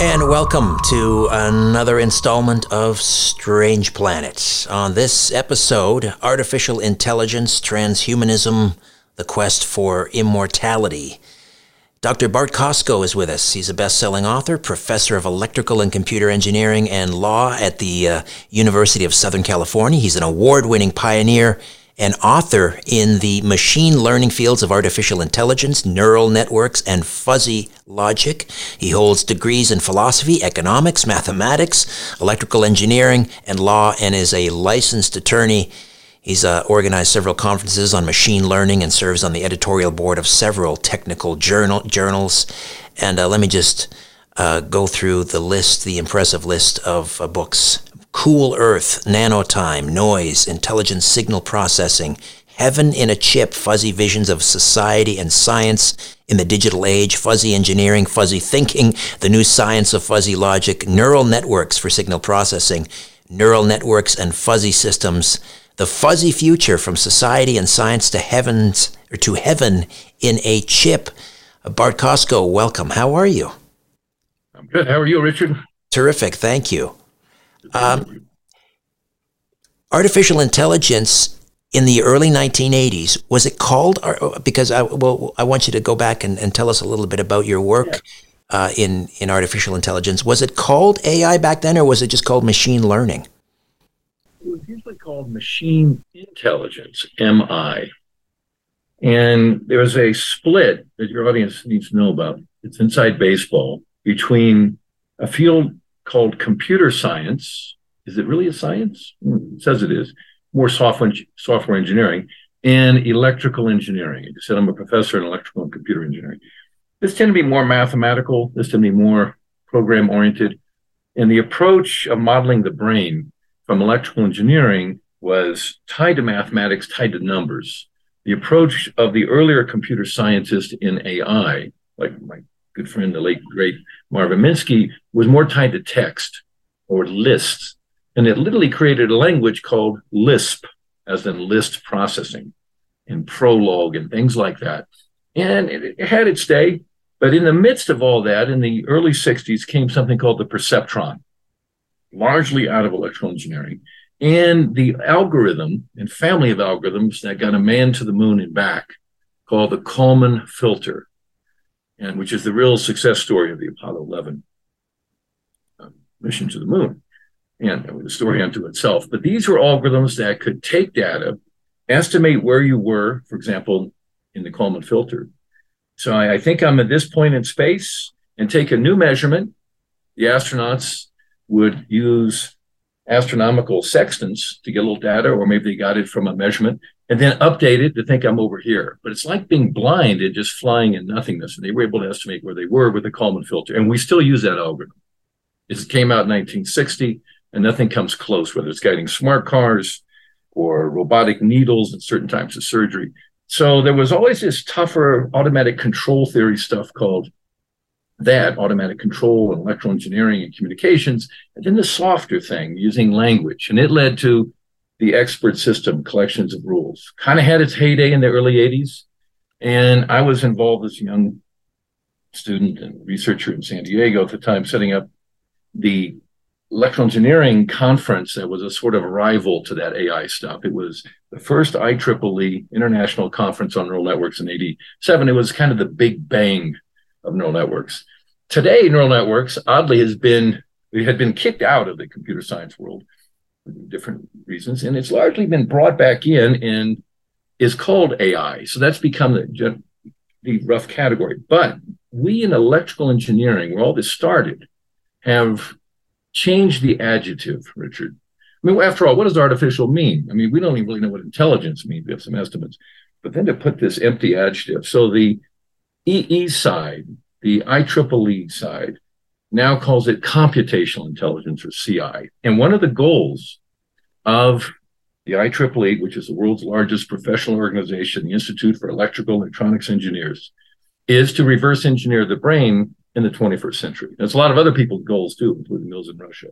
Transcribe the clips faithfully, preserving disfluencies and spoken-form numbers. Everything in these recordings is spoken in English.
And welcome to another installment of Strange Planet. On this episode, artificial intelligence, transhumanism, the quest for immortality. Doctor Bart Kosko is with us. He's a best-selling author, professor of electrical and computer engineering and law at the uh, University of Southern California. He's an award-winning pioneer and author in the machine learning fields of artificial intelligence, neural networks, and fuzzy logic. He holds degrees in philosophy, economics, mathematics, electrical engineering, and law, and is a licensed attorney. He's uh, organized several conferences on machine learning and serves on the editorial board of several technical journal journals. And uh, let me just uh, go through the list, the impressive list of uh, books. Cool Earth, Nanotime, Noise, Intelligent Signal Processing, Heaven in a Chip, Fuzzy Visions of Society and Science in the Digital Age, Fuzzy Engineering, Fuzzy Thinking, The New Science of Fuzzy Logic, Neural Networks for Signal Processing, Neural Networks and Fuzzy Systems, The Fuzzy Future from Society and Science to Heavens or to Heaven in a Chip. Bart Kosko, welcome. How are you? I'm good. How are you, Richard? Terrific. Thank you. Um, artificial intelligence in the early nineteen eighties, was it called? Or, because I well, I want you to go back and, and tell us a little bit about your work yeah. uh, in in artificial intelligence. Was it called A I back then, or was it just called machine learning? It was usually called machine intelligence, M I. And there was a split that your audience needs to know about. It's inside baseball between a field called computer science. Is it really a science? It says it is. More software software engineering and electrical engineering. You said I'm a professor in electrical and computer engineering. This tended to be more mathematical. This tended to be more program-oriented. And the approach of modeling the brain from electrical engineering was tied to mathematics, tied to numbers. The approach of the earlier computer scientist in A I, like my good friend, the late, great Marvin Minsky, was more tied to text or lists. And it literally created a language called LISP, as in list processing and Prolog and things like that. And it, it had its day. But in the midst of all that, in the early sixties, came something called the Perceptron, largely out of electrical engineering, and the algorithm and family of algorithms that got a man to the moon and back, called the Kalman filter, and which is the real success story of the Apollo eleven um, mission to the moon, and it was a story unto itself. But these were algorithms that could take data, estimate where you were, for example, in the Kalman filter. So I, I think I'm at this point in space, and take a new measurement. The astronauts would use astronomical sextants to get a little data, or maybe they got it from a measurement, and then update it to think I'm over here. But it's like being blind and just flying in nothingness. And they were able to estimate where they were with the Kalman filter. And we still use that algorithm. It came out in nineteen sixty, and nothing comes close, whether it's guiding smart cars or robotic needles and certain types of surgery. So there was always this tougher automatic control theory stuff called that, automatic control and electrical engineering and communications, and then the softer thing using language. And it led to the expert system, collections of rules. Kind of had its heyday in the early eighties. And I was involved as a young student and researcher in San Diego at the time, setting up the electrical engineering conference that was a sort of rival to that A I stuff. It was the first I triple E International Conference on Neural Networks in eighty-seven. It was kind of the big bang of neural networks. Today, neural networks, oddly, has been, it had been kicked out of the computer science world for different reasons, and it's largely been brought back in and is called A I. So that's become the, the rough category. But we in electrical engineering, where all this started, have changed the adjective, Richard. I mean, after all, what does artificial mean? I mean, we don't even really know what intelligence means. We have some estimates. But then to put this empty adjective, so the E E side, the I triple E side, now calls it computational intelligence, or C I. And one of the goals of the I triple E, which is the world's largest professional organization, the Institute for Electrical and Electronics Engineers, is to reverse engineer the brain in the twenty-first century. There's a lot of other people's goals too, including those in Russia.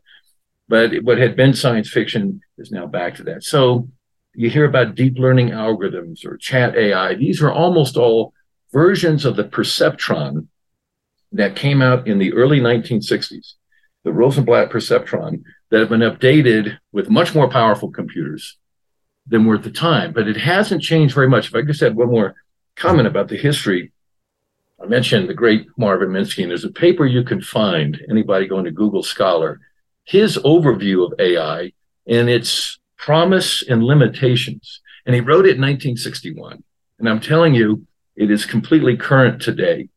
But what had been science fiction is now back to that. So you hear about deep learning algorithms or chat A I. These are almost all versions of the perceptron that came out in the early nineteen sixties, the Rosenblatt perceptron, that have been updated with much more powerful computers than were at the time. But it hasn't changed very much. If I just add one more comment about the history, I mentioned the great Marvin Minsky, and there's a paper you can find, anybody going to Google Scholar, his overview of A I and its promise and limitations. And he wrote it in nineteen sixty-one. And I'm telling you, it is completely current today.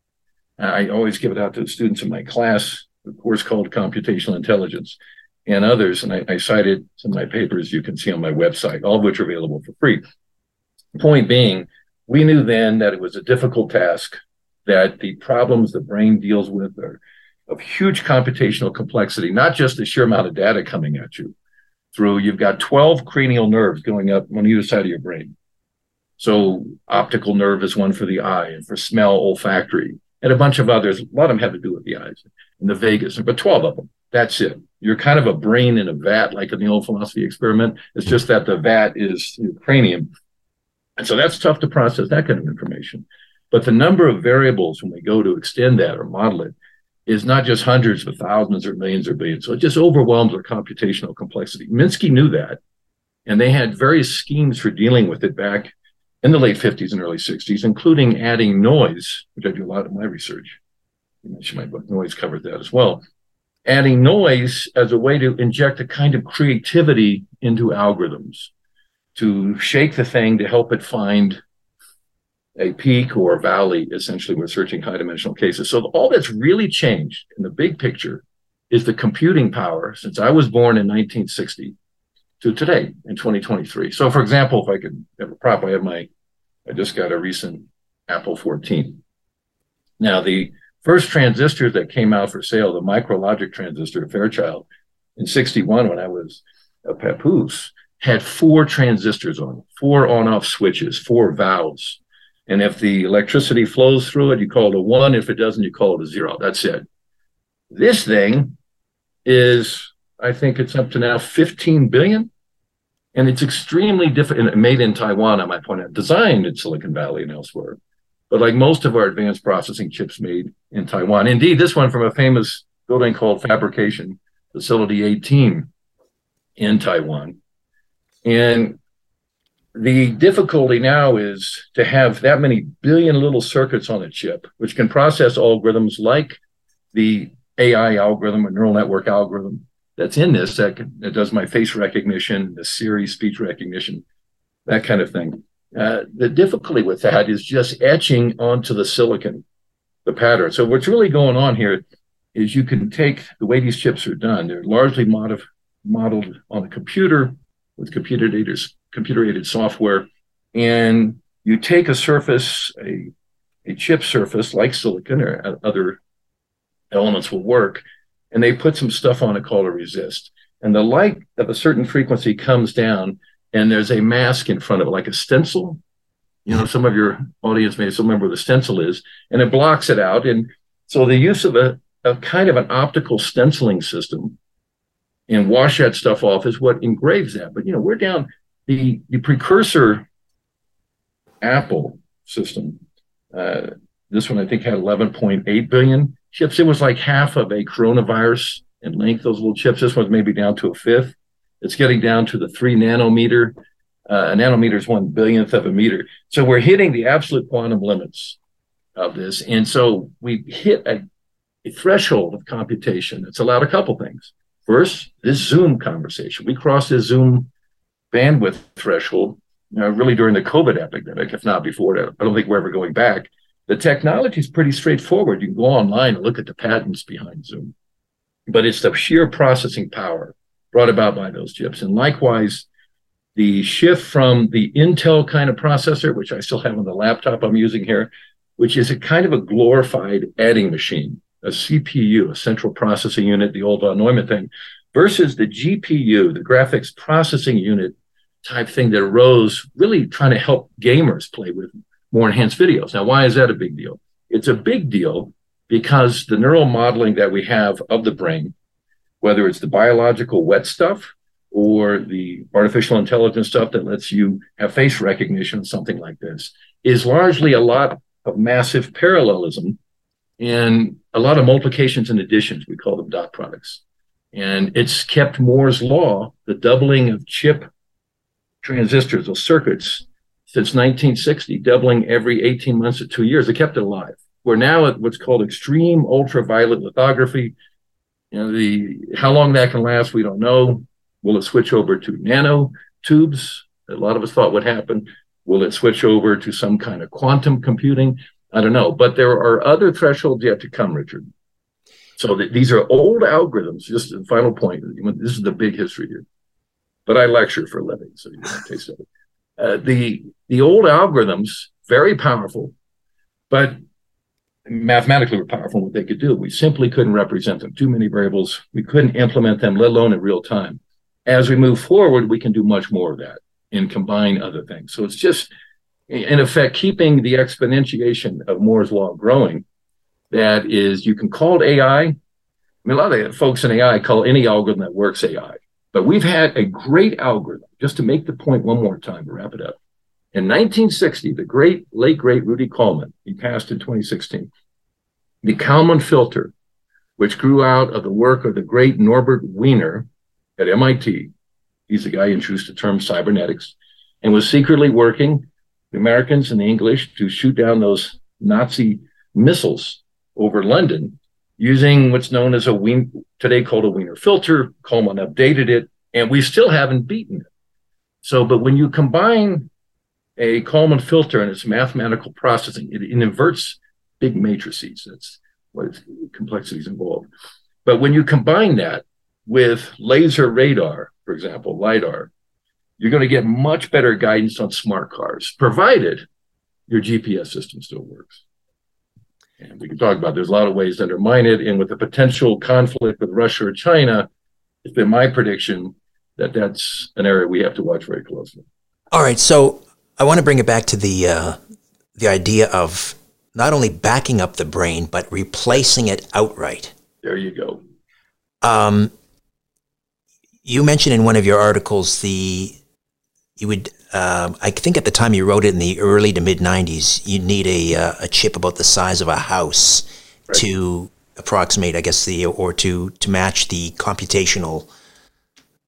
I always give it out to the students in my class, a course called Computational Intelligence, and others. And I, I cited some of my papers you can see on my website, all of which are available for free. Point being, we knew then that it was a difficult task, that the problems the brain deals with are of huge computational complexity, not just the sheer amount of data coming at you through, you've got twelve cranial nerves going up on either side of your brain. So optical nerve is one for the eye and for smell, olfactory, and a bunch of others. A lot of them have to do with the eyes and the vagus, but twelve of them. That's it. You're kind of a brain in a vat, like in the old philosophy experiment. It's just that the vat is your cranium. And so that's tough to process, that kind of information. But the number of variables when we go to extend that or model it is not just hundreds, but thousands or millions or billions. So it just overwhelms our computational complexity. Minsky knew that, and they had various schemes for dealing with it back in the late fifties and early sixties, including adding noise, which I do a lot of my research. You mentioned my book, Noise covered that as well. Adding noise as a way to inject a kind of creativity into algorithms, to shake the thing to help it find a peak or a valley, essentially, we're searching high-dimensional cases. So all that's really changed in the big picture is the computing power since I was born in nineteen sixty to today in twenty twenty-three. So, for example, if I could have a prop, I have my, I just got a recent Apple fourteen. Now, the first transistors that came out for sale, the micrologic transistor, Fairchild, in sixty-one when I was a papoose, had four transistors on it, four on-off switches, four valves. And if the electricity flows through it, you call it a one. If it doesn't, you call it a zero. That's it. This thing is, I think it's up to now fifteen billion. And it's extremely difficult, made in Taiwan, I might point out, designed in Silicon Valley and elsewhere. But like most of our advanced processing chips made in Taiwan, indeed, this one from a famous building called Fabrication Facility eighteen in Taiwan. And the difficulty now is to have that many billion little circuits on a chip, which can process algorithms like the A I algorithm or neural network algorithm that's in this, that, can, that does my face recognition, the Siri speech recognition, that kind of thing. Uh, the difficulty with that is just etching onto the silicon, the pattern. So what's really going on here is you can take the way these chips are done. They're largely mod modeled on a computer with computer-aided, computer-aided software. And you take a surface, a, a chip surface like silicon or other elements will work, and they put some stuff on it called a resist. And the light of a certain frequency comes down, and there's a mask in front of it, like a stencil. You know, some of your audience may still remember what a stencil is, and it blocks it out. And so the use of a, a kind of an optical stenciling system and wash that stuff off is what engraves that. But, you know, we're down the, the precursor Apple system. Uh, this one, I think, had eleven point eight billion chips. It was like half of a coronavirus in length, those little chips. This one's maybe down to a fifth. It's getting down to the three nanometer. Uh, a nanometer is one billionth of a meter. So we're hitting the absolute quantum limits of this. And so we hit a, a threshold of computation that's allowed a couple things. First, this Zoom conversation. We crossed this Zoom bandwidth threshold uh, really during the COVID epidemic, if not before. I don't think we're ever going back. The technology is pretty straightforward. You can go online and look at the patents behind Zoom. But it's the sheer processing power brought about by those chips. And likewise, the shift from the Intel kind of processor, which I still have on the laptop I'm using here, which is a kind of a glorified adding machine, a C P U, a central processing unit, the old von Neumann thing, versus the G P U, the graphics processing unit type thing that arose really trying to help gamers play with more enhanced videos. Now, why is that a big deal? It's a big deal because the neural modeling that we have of the brain, whether it's the biological wet stuff or the artificial intelligence stuff that lets you have face recognition, something like this, is largely a lot of massive parallelism and a lot of multiplications and additions. We call them dot products. And it's kept Moore's law, the doubling of chip transistors or circuits, since nineteen sixty, doubling every eighteen months to two years. They kept it alive. We're now at what's called extreme ultraviolet lithography. You know, the how long that can last, we don't know. Will it switch over to nano tubes? A lot of us thought would happen. Will it switch over to some kind of quantum computing? I don't know. But there are other thresholds yet to come, Richard. So th these are old algorithms. Just a final point. This is the big history here. But I lecture for a living, so you can taste it. Uh, the the old algorithms, very powerful, but mathematically were powerful in what they could do. We simply couldn't represent them. Too many variables. We couldn't implement them, let alone in real time. As we move forward, we can do much more of that and combine other things. So it's just, in effect, keeping the exponentiation of Moore's law growing. That is, you can call it A I. I mean, a lot of the folks in A I call any algorithm that works A I. But we've had a great algorithm, just to make the point one more time to wrap it up. In nineteen sixty, the great, late, great Rudy Kalman, he passed in twenty sixteen, the Kalman filter, which grew out of the work of the great Norbert Wiener at M I T. He's the guy who introduced the term cybernetics and was secretly working, the Americans and the English, to shoot down those Nazi missiles over London, using what's known as a Wiener, today called a Wiener filter. Kalman updated it, and we still haven't beaten it. So, but when you combine a Kalman filter and its mathematical processing, it, it inverts big matrices. That's what it's, complexities involved. But when you combine that with laser radar, for example, LiDAR, you're going to get much better guidance on smart cars, provided your G P S system still works. And we can talk about there's a lot of ways to undermine it. And with the potential conflict with Russia or China, it's been my prediction that that's an area we have to watch very closely. All right. So I want to bring it back to the, uh, the idea of not only backing up the brain, but replacing it outright. There you go. Um, you mentioned in one of your articles the you would, uh, I think at the time you wrote it in the early to mid nineties, you'd need a, uh, a chip about the size of a house right. to approximate, I guess, the or to, to match the computational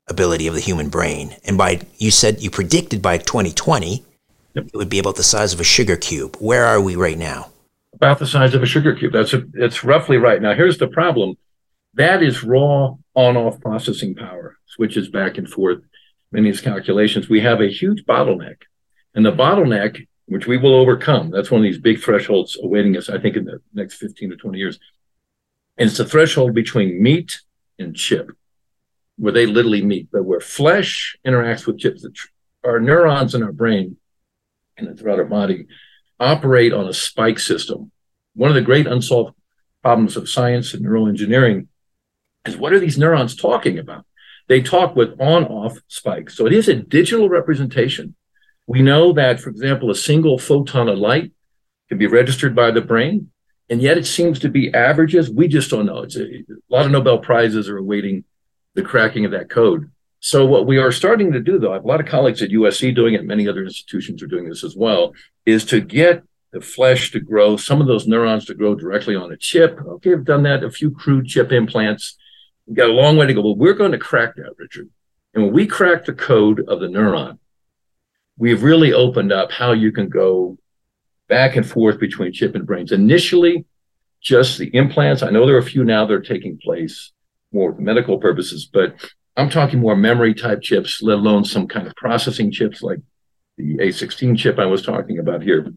ability of the human brain. And by you said you predicted by twenty twenty, yep. it would be about the size of a sugar cube. Where are we right now? About the size of a sugar cube. That's a, it's roughly right. Now, here's the problem. That is raw on-off processing power, switches back and forth. In these calculations, we have a huge bottleneck, and the bottleneck, which we will overcome, that's one of these big thresholds awaiting us, I think, in the next fifteen to twenty years. And it's the threshold between meat and chip, where they literally meet, but where flesh interacts with chips. Our neurons in our brain and throughout our body operate on a spike system. One of the great unsolved problems of science and neural engineering is, what are these neurons talking about? They talk with on-off spikes. So it is a digital representation. We know that, for example, a single photon of light can be registered by the brain, and yet it seems to be averages. We just don't know. It's a, a lot of Nobel Prizes are awaiting the cracking of that code. So what we are starting to do, though, I have a lot of colleagues at U S C doing it, many other institutions are doing this as well, is to get the flesh to grow, some of those neurons to grow directly on a chip. Okay, I've done that, a few crude chip implants. We've got a long way to go, but we're going to crack that, Richard. And when we crack the code of the neuron, we've really opened up how you can go back and forth between chip and brains. Initially, just the implants. I know there are a few now that are taking place more for medical purposes, but I'm talking more memory type chips, let alone some kind of processing chips like the A sixteen chip I was talking about here,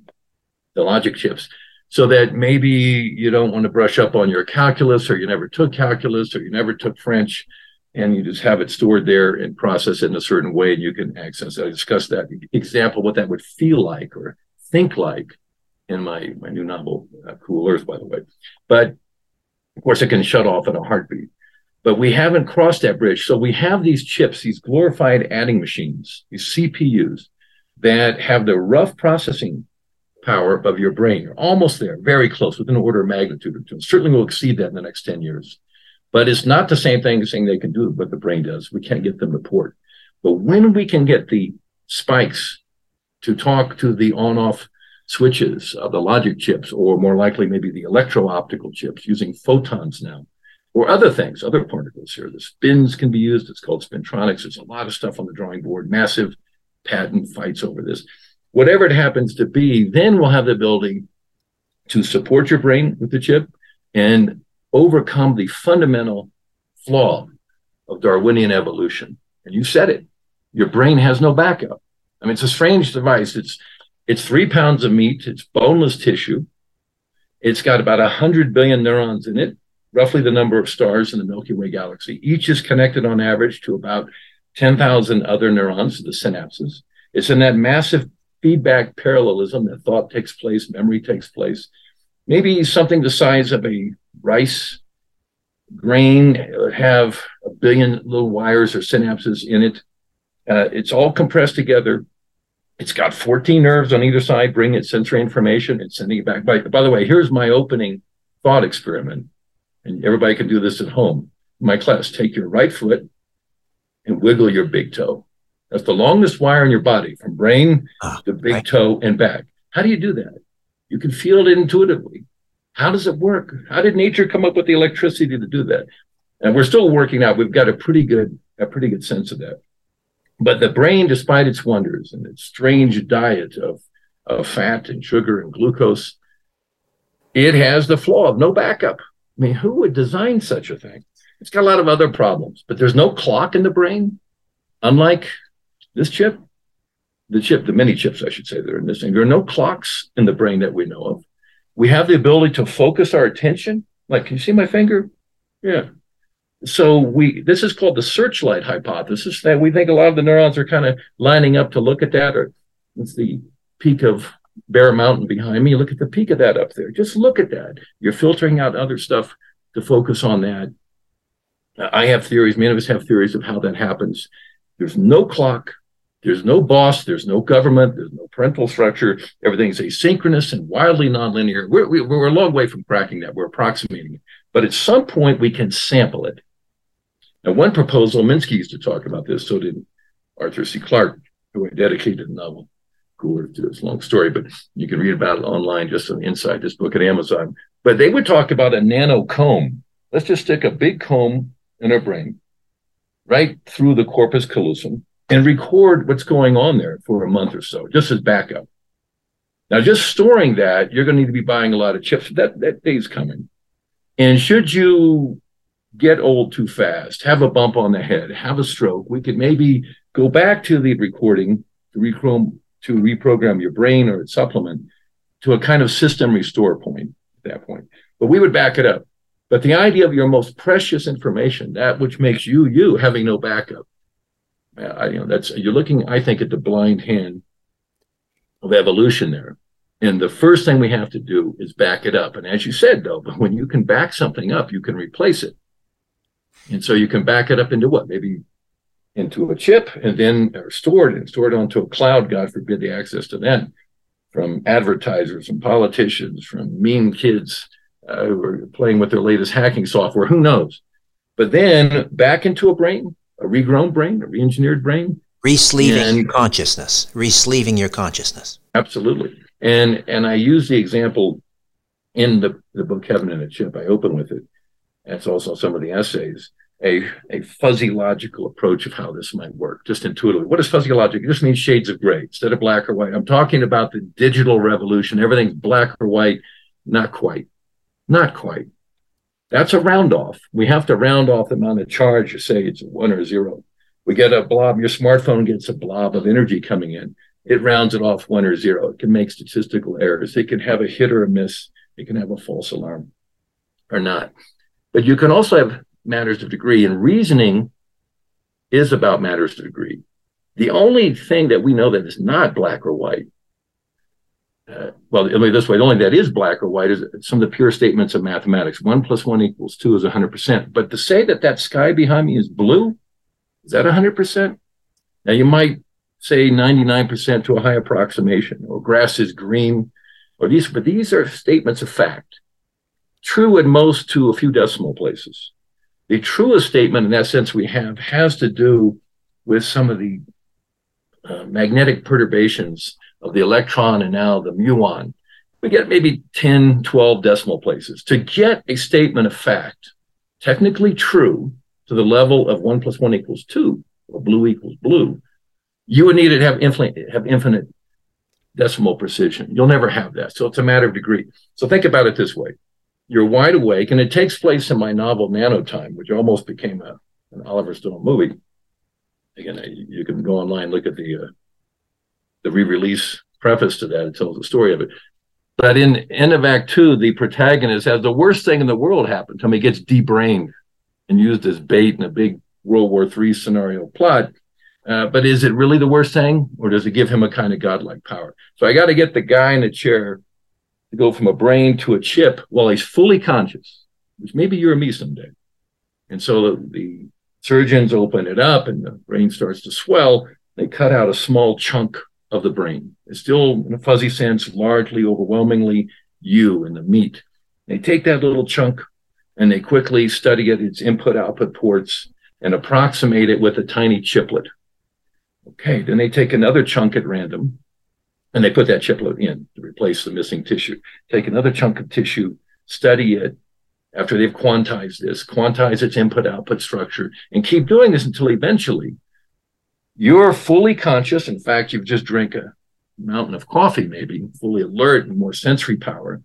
the logic chips. So that maybe you don't want to brush up on your calculus, or you never took calculus, or you never took French, and you just have it stored there and processed in a certain way, and you can access it. I discussed that example, what that would feel like or think like in my, my new novel, uh, Cool Earth, by the way. But, of course, it can shut off in a heartbeat. But we haven't crossed that bridge. So we have these chips, these glorified adding machines, these C P Us, that have the rough processing power of your brain. You're almost there, very close, within an order of magnitude or two. Certainly will exceed that in the next ten years. But it's not the same thing as saying they can do what the brain does. We can't get them to port. But when we can get the spikes to talk to the on-off switches of the logic chips, or more likely maybe the electro-optical chips using photons now, or other things, other particles here. The spins can be used. It's called spintronics. There's a lot of stuff on the drawing board, massive patent fights over this. Whatever it happens to be, then we'll have the ability to support your brain with the chip and overcome the fundamental flaw of Darwinian evolution. And you said it. Your brain has no backup. I mean, it's a strange device. It's it's three pounds of meat. It's boneless tissue. It's got about one hundred billion neurons in it, roughly the number of stars in the Milky Way galaxy. Each is connected on average to about ten thousand other neurons, the synapses. It's in that massive feedback parallelism that thought takes place, memory takes place. Maybe something the size of a rice grain. It would have a billion little wires or synapses in it. Uh, it's all compressed together. It's got fourteen nerves on either side, bringing it sensory information and sending it back. By, by the way, here's my opening thought experiment. And everybody can do this at home. In my class, take your right foot and wiggle your big toe. That's the longest wire in your body, from brain oh, to big right. toe and back. How do you do that? You can feel it intuitively. How does it work? How did nature come up with the electricity to do that? And we're still working out. We've got a pretty good, a pretty good sense of that. But the brain, despite its wonders and its strange diet of, of fat and sugar and glucose, it has the flaw of no backup. I mean, who would design such a thing? It's got a lot of other problems, but there's no clock in the brain, unlike this chip, the chip, the mini chips, I should say, that are in this thing. There are no clocks in the brain that we know of. We have the ability to focus our attention. Like, can you see my finger? Yeah. So we, this is called the searchlight hypothesis, that we think a lot of the neurons are kind of lining up to look at that, or it's the peak of Bear Mountain behind me. Look at the peak of that up there. Just look at that. You're filtering out other stuff to focus on that. I have theories. Many of us have theories of how that happens. There's no clock. There's no boss, there's no government, there's no parental structure. Everything's asynchronous and wildly nonlinear. We're, we're a long way from cracking that. We're approximating it. But at some point, we can sample it. Now, one proposal, Minsky used to talk about this, so did Arthur C. Clarke, who I dedicated a novel cooler to. It's a long story, but you can read about it online, just inside this book at Amazon. But they would talk about a nano comb. Let's just stick a big comb in our brain, right through the corpus callosum, and record what's going on there for a month or so, just as backup. Now, just storing that, you're going to need to be buying a lot of chips. That that day's coming. And should you get old too fast, have a bump on the head, have a stroke, we could maybe go back to the recording to, recrom- to reprogram your brain or its supplement to a kind of system restore point at that point. But we would back it up. But the idea of your most precious information, that which makes you, you, having no backup, I, you know, that's you're looking, I think, at the blind hand of evolution there. And the first thing we have to do is back it up. And as you said, though, when you can back something up, you can replace it. And so you can back it up into what? Maybe into a chip, and then or store it and store it onto a cloud. God forbid the access to that from advertisers and politicians, from mean kids uh, who are playing with their latest hacking software. Who knows? But then back into a brain, a regrown brain, a re-engineered brain. Re-sleeving and, your consciousness. Re-sleeving your consciousness. Absolutely. And and I use the example in the, the book Heaven and a Chip. I open with it. That's also some of the essays. A, a fuzzy logical approach of how this might work, just intuitively. What is fuzzy logic? It just means shades of gray instead of black or white. I'm talking about the digital revolution. Everything's black or white. Not quite. Not quite. That's a round off. We have to round off the amount of charge. You say it's a one or a zero. We get a blob. Your smartphone gets a blob of energy coming in. It rounds it off one or zero. It can make statistical errors. It can have a hit or a miss. It can have a false alarm or not. But you can also have matters of degree, and reasoning is about matters of degree. The only thing that we know that is not black or white, uh, well, I mean, this way, the only that is black or white is some of the pure statements of mathematics. One plus one equals two is one hundred percent. But to say that that sky behind me is blue, is that one hundred percent? Now, you might say ninety-nine percent to a high approximation, or grass is green, or these, but these are statements of fact. True at most to a few decimal places. The truest statement in that sense we have has to do with some of the uh, magnetic perturbations of the electron and now the muon. We get maybe ten, twelve decimal places. To get a statement of fact, technically true to the level of one plus one equals two, or blue equals blue, you would need to have infinite, have infinite decimal precision. You'll never have that. So it's a matter of degree. So think about it this way. You're wide awake, and it takes place in my novel Nanotime, which almost became a, an Oliver Stone movie. Again, you, you can go online, look at the uh, the re-release preface to that. It tells the story of it. But in end of Act Two, the protagonist has the worst thing in the world happen to him. He gets debrained and used as bait in a big World War Three scenario plot. Uh, but is it really the worst thing, or does it give him a kind of godlike power? So I got to get the guy in a chair to go from a brain to a chip while he's fully conscious, which maybe you or me someday. And so the, the surgeons open it up and the brain starts to swell. They cut out a small chunk of the brain. It's still, in a fuzzy sense, largely, overwhelmingly you and the meat. They take that little chunk and they quickly study it, its input-output ports, and approximate it with a tiny chiplet. Okay, then they take another chunk at random, and they put that chiplet in to replace the missing tissue. Take another chunk of tissue, study it after they've quantized this, quantize its input-output structure, and keep doing this until eventually you're fully conscious. In fact, you've just drank a mountain of coffee, maybe, fully alert and more sensory power.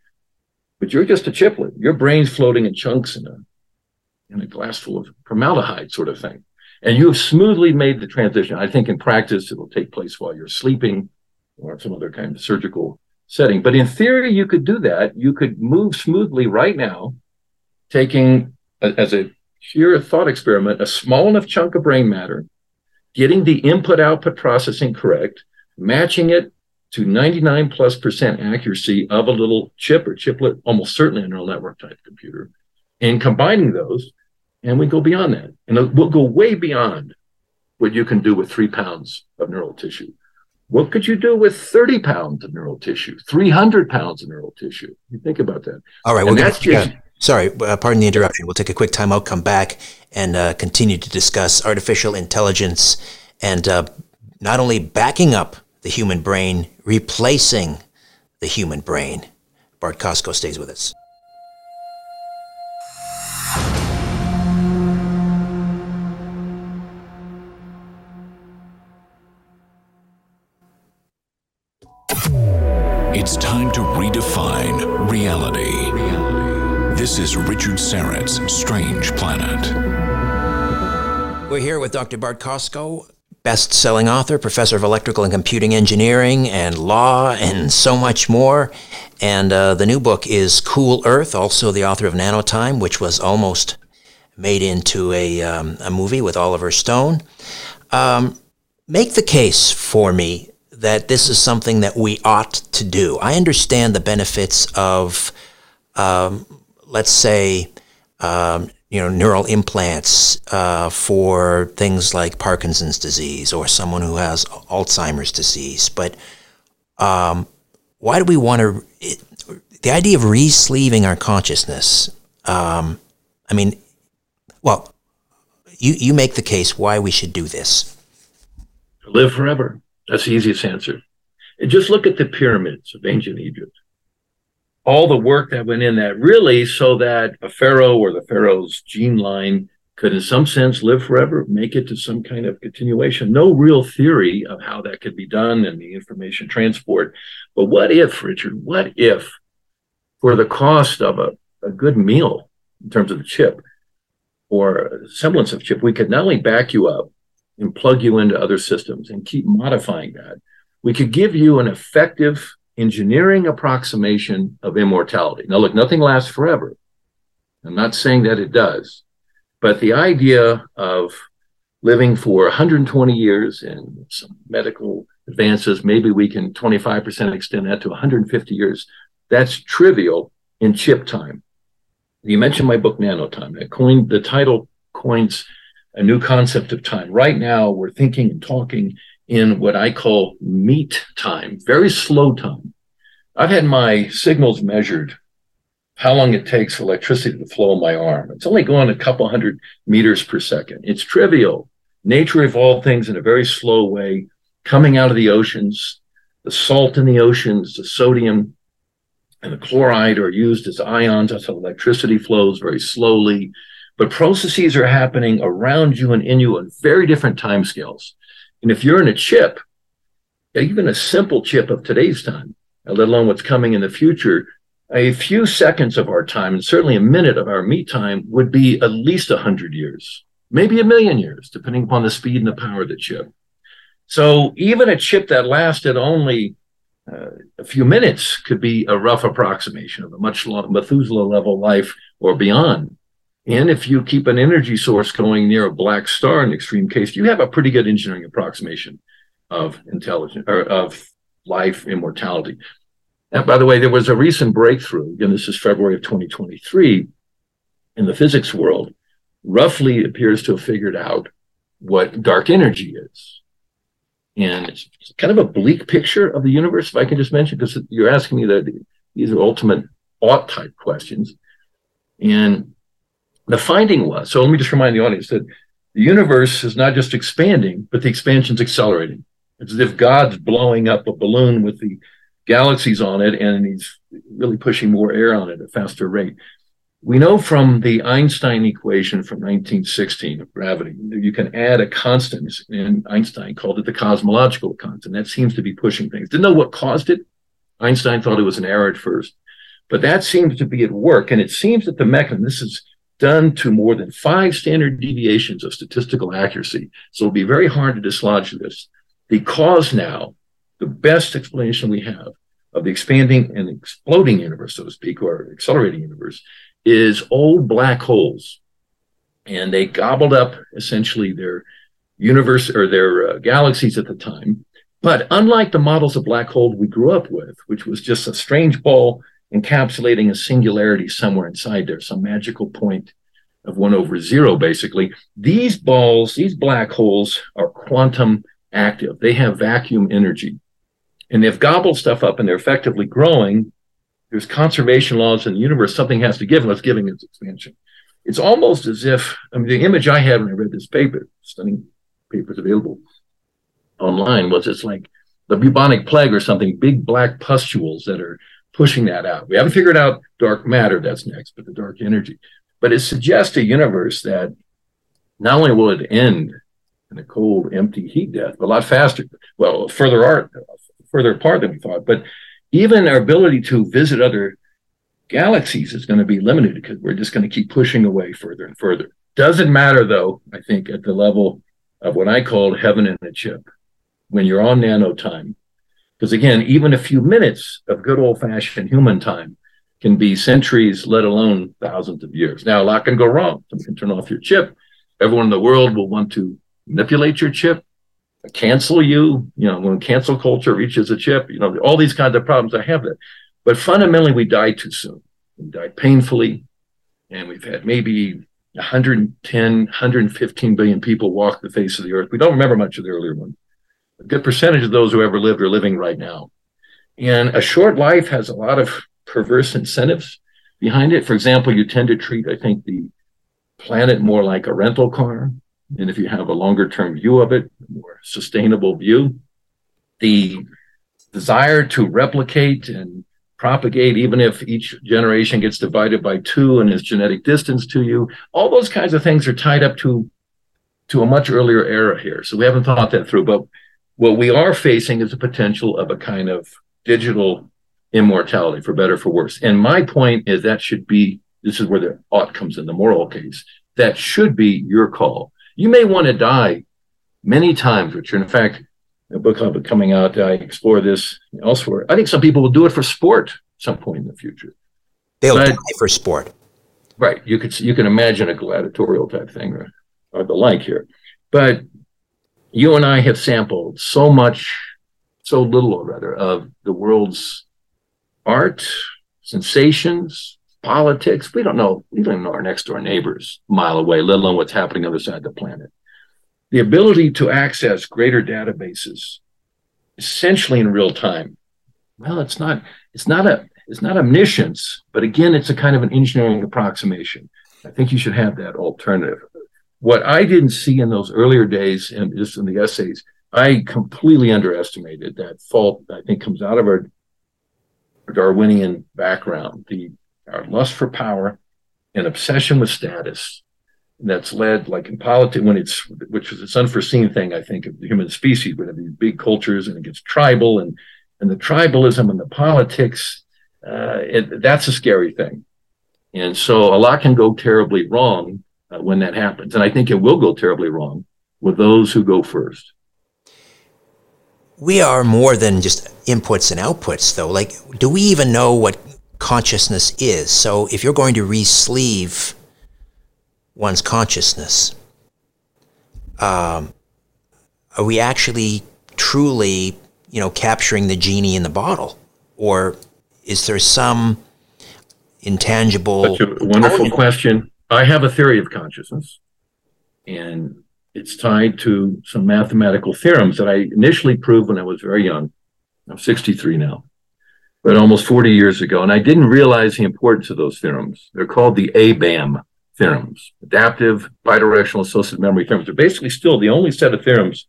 But you're just a chiplet. Your brain's floating in chunks in a, in a glass full of formaldehyde sort of thing. And you have smoothly made the transition. I think in practice, it will take place while you're sleeping, or some other kind of surgical setting. But in theory, you could do that. You could move smoothly right now, taking, a, as a sheer thought experiment, a small enough chunk of brain matter, getting the input-output processing correct, matching it to ninety-nine plus percent accuracy of a little chip or chiplet, almost certainly a neural network type computer, and combining those, and we go beyond that. And we'll go way beyond what you can do with three pounds of neural tissue. What could you do with thirty pounds of neural tissue, three hundred pounds of neural tissue? You think about that. All right. Well, that's just, yeah. Sorry, uh, pardon the interruption. We'll take a quick time out, come back, and uh, continue to discuss artificial intelligence and uh, not only backing up the human brain, replacing the human brain. Bart Kosko stays with us. It's time to redefine reality. reality. This is Richard Serrett's Strange Planet. We're here with Doctor Bart Kosko, best-selling author, professor of electrical and computing engineering and law and so much more. And uh, the new book is Cool Earth, also the author of Nanotime, which was almost made into a, um, a movie with Oliver Stone. Um, make the case for me that this is something that we ought to do. I understand the benefits of, um, let's say, um, you know, neural implants uh, for things like Parkinson's disease or someone who has Alzheimer's disease. But um, why do we want to... It, the idea of re-sleeving our consciousness, um, I mean, well, you, you make the case why we should do this. Live forever. That's the easiest answer. And just look at the pyramids of ancient Egypt. All the work that went in that really so that a pharaoh or the pharaoh's gene line could in some sense live forever, make it to some kind of continuation. No real theory of how that could be done and the information transport. But what if, Richard, what if for the cost of a, a good meal in terms of the chip or semblance of chip, we could not only back you up and plug you into other systems and keep modifying that. We could give you an effective engineering approximation of immortality. Now, look, nothing lasts forever. I'm not saying that it does, but the idea of living for one hundred twenty years and some medical advances, maybe we can twenty-five percent extend that to one hundred fifty years. That's trivial in chip time. You mentioned my book, Nanotime. I coined, the title coins a new concept of time. Right now, we're thinking and talking in what I call meat time, very slow time. I've had my signals measured, how long it takes for electricity to flow in my arm. It's only going a couple hundred meters per second. It's trivial. Nature evolved things in a very slow way, coming out of the oceans. The salt in the oceans, the sodium and the chloride are used as ions. That's how electricity flows very slowly. But processes are happening around you and in you on very different timescales. And if you're in a chip, even a simple chip of today's time, let alone what's coming in the future, a few seconds of our time, and certainly a minute of our meat time, would be at least one hundred years, maybe a million years, depending upon the speed and the power of the chip. So even a chip that lasted only uh, a few minutes could be a rough approximation of a much long Methuselah-level life or beyond. And if you keep an energy source going near a black star, in extreme case, you have a pretty good engineering approximation of intelligence or of life immortality. And by the way, there was a recent breakthrough, and this is February of twenty twenty-three, in the physics world, roughly appears to have figured out what dark energy is. And it's kind of a bleak picture of the universe, if I can just mention, because you're asking me that these are ultimate ought type questions. And the finding was, so let me just remind the audience that the universe is not just expanding, but the expansion's accelerating. It's as if God's blowing up a balloon with the galaxies on it, and he's really pushing more air on it at a faster rate. We know from the Einstein equation from nineteen sixteen of gravity, you can add a constant, and Einstein called it the cosmological constant. That seems to be pushing things. Didn't know what caused it. Einstein thought it was an error at first, but that seems to be at work, and it seems that the mechanism, this is done to more than five standard deviations of statistical accuracy. So it'll be very hard to dislodge this. The cause now, the best explanation we have of the expanding and exploding universe, so to speak, or accelerating universe, is old black holes. And they gobbled up essentially their universe or their uh, galaxies at the time. But unlike the models of black hole we grew up with, which was just a strange ball encapsulating a singularity somewhere inside there, some magical point of one over zero, basically. These balls, these black holes are quantum active. They have vacuum energy. And they've gobbled stuff up and they're effectively growing. There's conservation laws in the universe. Something has to give, and what's giving is expansion. It's almost as if, I mean, the image I had when I read this paper, stunning papers available, online was it's like the bubonic plague or something, big black pustules that are pushing that out. We haven't figured out dark matter, that's next, but the dark energy. But it suggests a universe that not only will it end in a cold, empty heat death, but a lot faster, well, further art, further apart than we thought. But even our ability to visit other galaxies is going to be limited because we're just going to keep pushing away further and further. Doesn't matter, though, I think, at the level of what I called heaven in a chip, when you're on nanotime. Because, again, even a few minutes of good old-fashioned human time can be centuries, let alone thousands of years. Now, a lot can go wrong. Someone can turn off your chip. Everyone in the world will want to manipulate your chip, cancel you. You know, when cancel culture reaches a chip, you know, all these kinds of problems, I have that. But fundamentally, we die too soon. We die painfully, and we've had maybe one hundred ten, one hundred fifteen billion people walk the face of the earth. We don't remember much of the earlier one. A good percentage of those who ever lived are living right now. And a short life has a lot of perverse incentives behind it. For example, you tend to treat, I think, the planet more like a rental car. And if you have a longer-term view of it, a more sustainable view, the desire to replicate and propagate, even if each generation gets divided by two and is genetic distance to you, all those kinds of things are tied up to, to a much earlier era here. So we haven't thought that through. But what we are facing is the potential of a kind of digital immortality, for better or for worse. And my point is that should be, this is where the ought comes in, the moral case, that should be your call. You may want to die many times, Richard. In fact, a book I'll be coming out, I explore this elsewhere. I think some people will do it for sport at some point in the future. They'll but, die for sport. Right. You could, you can imagine a gladiatorial type thing or, or the like here. But you and I have sampled so much, so little or rather, of the world's art, sensations, politics. We don't know, we don't even know our next door neighbors a mile away, let alone what's happening on the other side of the planet. The ability to access greater databases essentially in real time. Well, it's not, it's not a, it's not omniscience, but again, it's a kind of an engineering approximation. I think you should have that alternative. What I didn't see in those earlier days, and just in the essays, I completely underestimated that fault. I think comes out of our Darwinian background, the our lust for power and obsession with status. And that's led, like in politics, when it's, which was this unforeseen thing, I think, of the human species, when it these big cultures and it gets tribal and, and the tribalism and the politics, uh, it, that's a scary thing. And so a lot can go terribly wrong uh, when that happens. And I think it will go terribly wrong with those who go first. We are more than just inputs and outputs, though. Like, do we even know what consciousness is? So if you're going to re-sleeve one's consciousness, um, are we actually truly, you know, capturing the genie in the bottle? Or is there some intangible... Such a wonderful question. I have a theory of consciousness, and it's tied to some mathematical theorems that I initially proved when I was very young. I'm sixty-three now, but almost forty years ago. And I didn't realize the importance of those theorems. They're called the A B A M theorems, adaptive bidirectional associative memory theorems. They're basically still the only set of theorems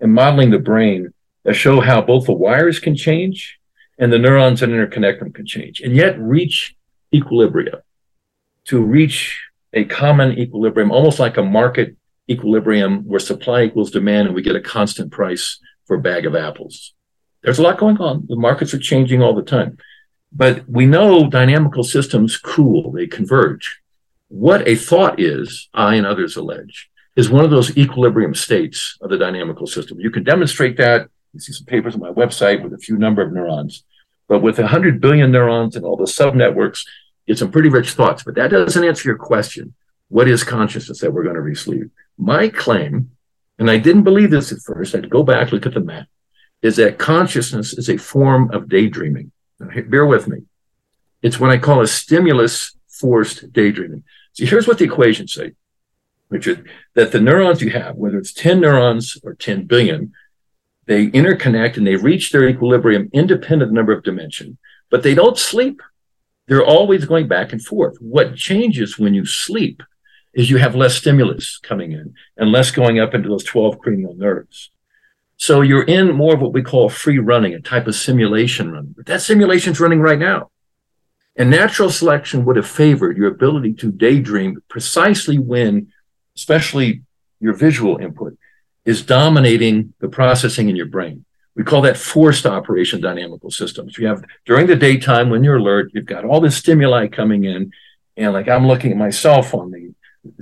in modeling the brain that show how both the wires can change and the neurons that interconnect them can change, and yet reach equilibria, to reach a common equilibrium, almost like a market equilibrium where supply equals demand and we get a constant price for a bag of apples. There's a lot going on. The markets are changing all the time. But we know dynamical systems cool, they converge. What a thought is, I and others allege, is one of those equilibrium states of the dynamical system. You can demonstrate that. You see some papers on my website with a few number of neurons. But with one hundred billion neurons and all the subnetworks, it's some pretty rich thoughts. But that doesn't answer your question. What is consciousness that we're going to re-sleeve? My claim, and I didn't believe this at first, I had to go back, look at the map, is that consciousness is a form of daydreaming. Now, bear with me. It's what I call a stimulus-forced daydreaming. So here's what the equations say, Richard, that the neurons you have, whether it's ten neurons or ten billion, they interconnect and they reach their equilibrium independent number of dimension, but they don't sleep. They're always going back and forth. What changes when you sleep is you have less stimulus coming in and less going up into those twelve cranial nerves. So you're in more of what we call free running, a type of simulation running. But that simulation's running right now. And natural selection would have favored your ability to daydream precisely when, especially your visual input, is dominating the processing in your brain. We call that forced operation dynamical systems. You have, during the daytime when you're alert, you've got all this stimuli coming in. And like I'm looking at myself on the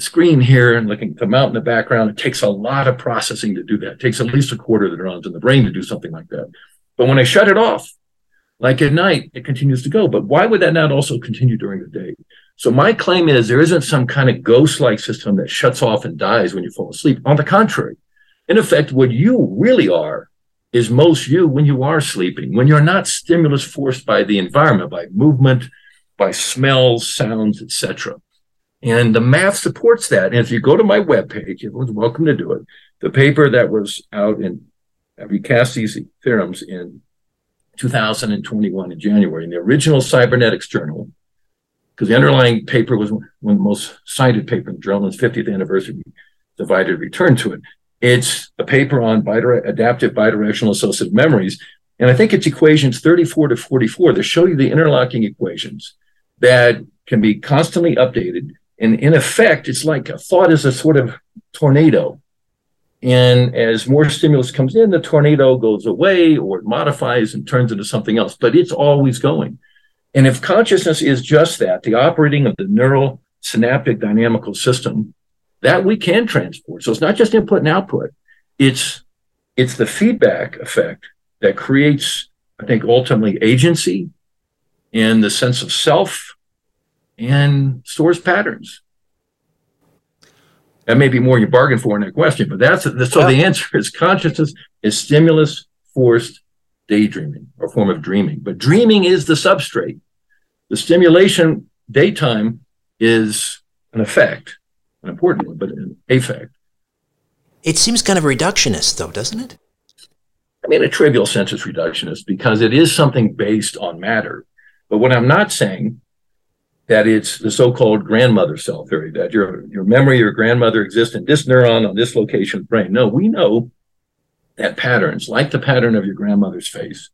screen here and looking at the mountain in the background, it takes a lot of processing to do that. It takes at least a quarter of the neurons in the brain to do something like that. But when I shut it off, like at night, it continues to go. But why would that not also continue during the day? So my claim is there isn't some kind of ghost-like system that shuts off and dies when you fall asleep. On the contrary, in effect, what you really are is most you when you are sleeping, when you're not stimulus forced by the environment, by movement, by smells, sounds, et cetera. And the math supports that. And if you go to my webpage, everyone's welcome to do it. The paper that was out in, I recast these theorems in two thousand twenty-one in January in the original Cybernetics Journal, because the underlying paper was one of the most cited paper in the journal's fiftieth anniversary, divided return to it. It's a paper on bidire- adaptive bidirectional associative memories. And I think it's equations thirty-four to forty-four that show you the interlocking equations that can be constantly updated. And in effect, it's like a thought is a sort of tornado. And as more stimulus comes in, the tornado goes away or it modifies and turns into something else, but it's always going. And if consciousness is just that, the operating of the neural synaptic dynamical system, that we can transport. So it's not just input and output. It's, it's the feedback effect that creates, I think, ultimately agency and the sense of self and stores patterns. That may be more you bargain for in that question, but that's, that's so the answer is consciousness is stimulus forced daydreaming or form of dreaming. But dreaming is the substrate. The stimulation daytime is an effect, an important one, but an affect. It seems kind of reductionist, though, doesn't it? I mean, in a trivial sense, it's reductionist because it is something based on matter. But what I'm not saying that it's the so-called grandmother cell theory, that your, your memory, your grandmother exists in this neuron on this location of the brain. No, we know that patterns, like the pattern of your grandmother's face,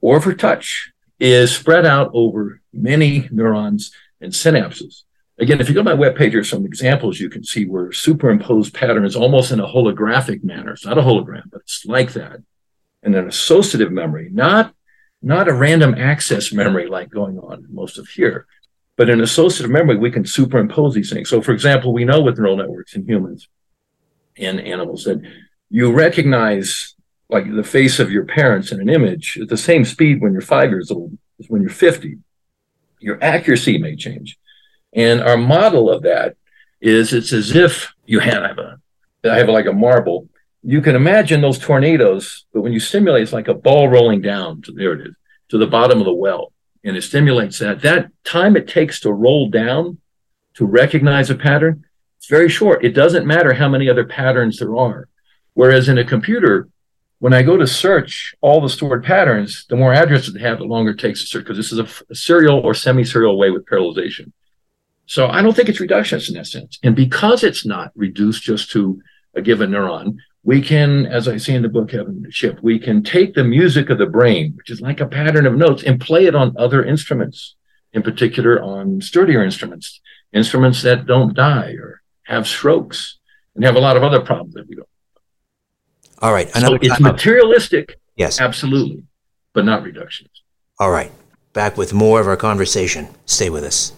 or of her touch, is spread out over many neurons and synapses. Again, if you go to my webpage, there's some examples you can see where superimposed patterns almost in a holographic manner. It's not a hologram, but it's like that. And an associative memory, not, not a random access memory like going on most of here, but in associative memory, we can superimpose these things. So for example, we know with neural networks in humans and animals that you recognize like the face of your parents in an image at the same speed when you're five years old as when you're fifty. Your accuracy may change. And our model of that is it's as if you have a, I have like a marble. You can imagine those tornadoes, but when you stimulate, it's like a ball rolling down to, there it is, to the bottom of the well. And it stimulates that. That time it takes to roll down to recognize a pattern, it's very short. It doesn't matter how many other patterns there are. Whereas in a computer, when I go to search all the stored patterns, the more addresses they have, the longer it takes to search, because this is a, a serial or semi-serial way with parallelization. So I don't think it's reductionist in that sense. And because it's not reduced just to a given neuron, we can, as I say in the book, Heaven Ship, we can take the music of the brain, which is like a pattern of notes, and play it on other instruments, in particular on sturdier instruments, instruments that don't die or have strokes and have a lot of other problems that we don't. All right. So it's materialistic. Yes. Absolutely. But not reductionist. All right. Back with more of our conversation. Stay with us.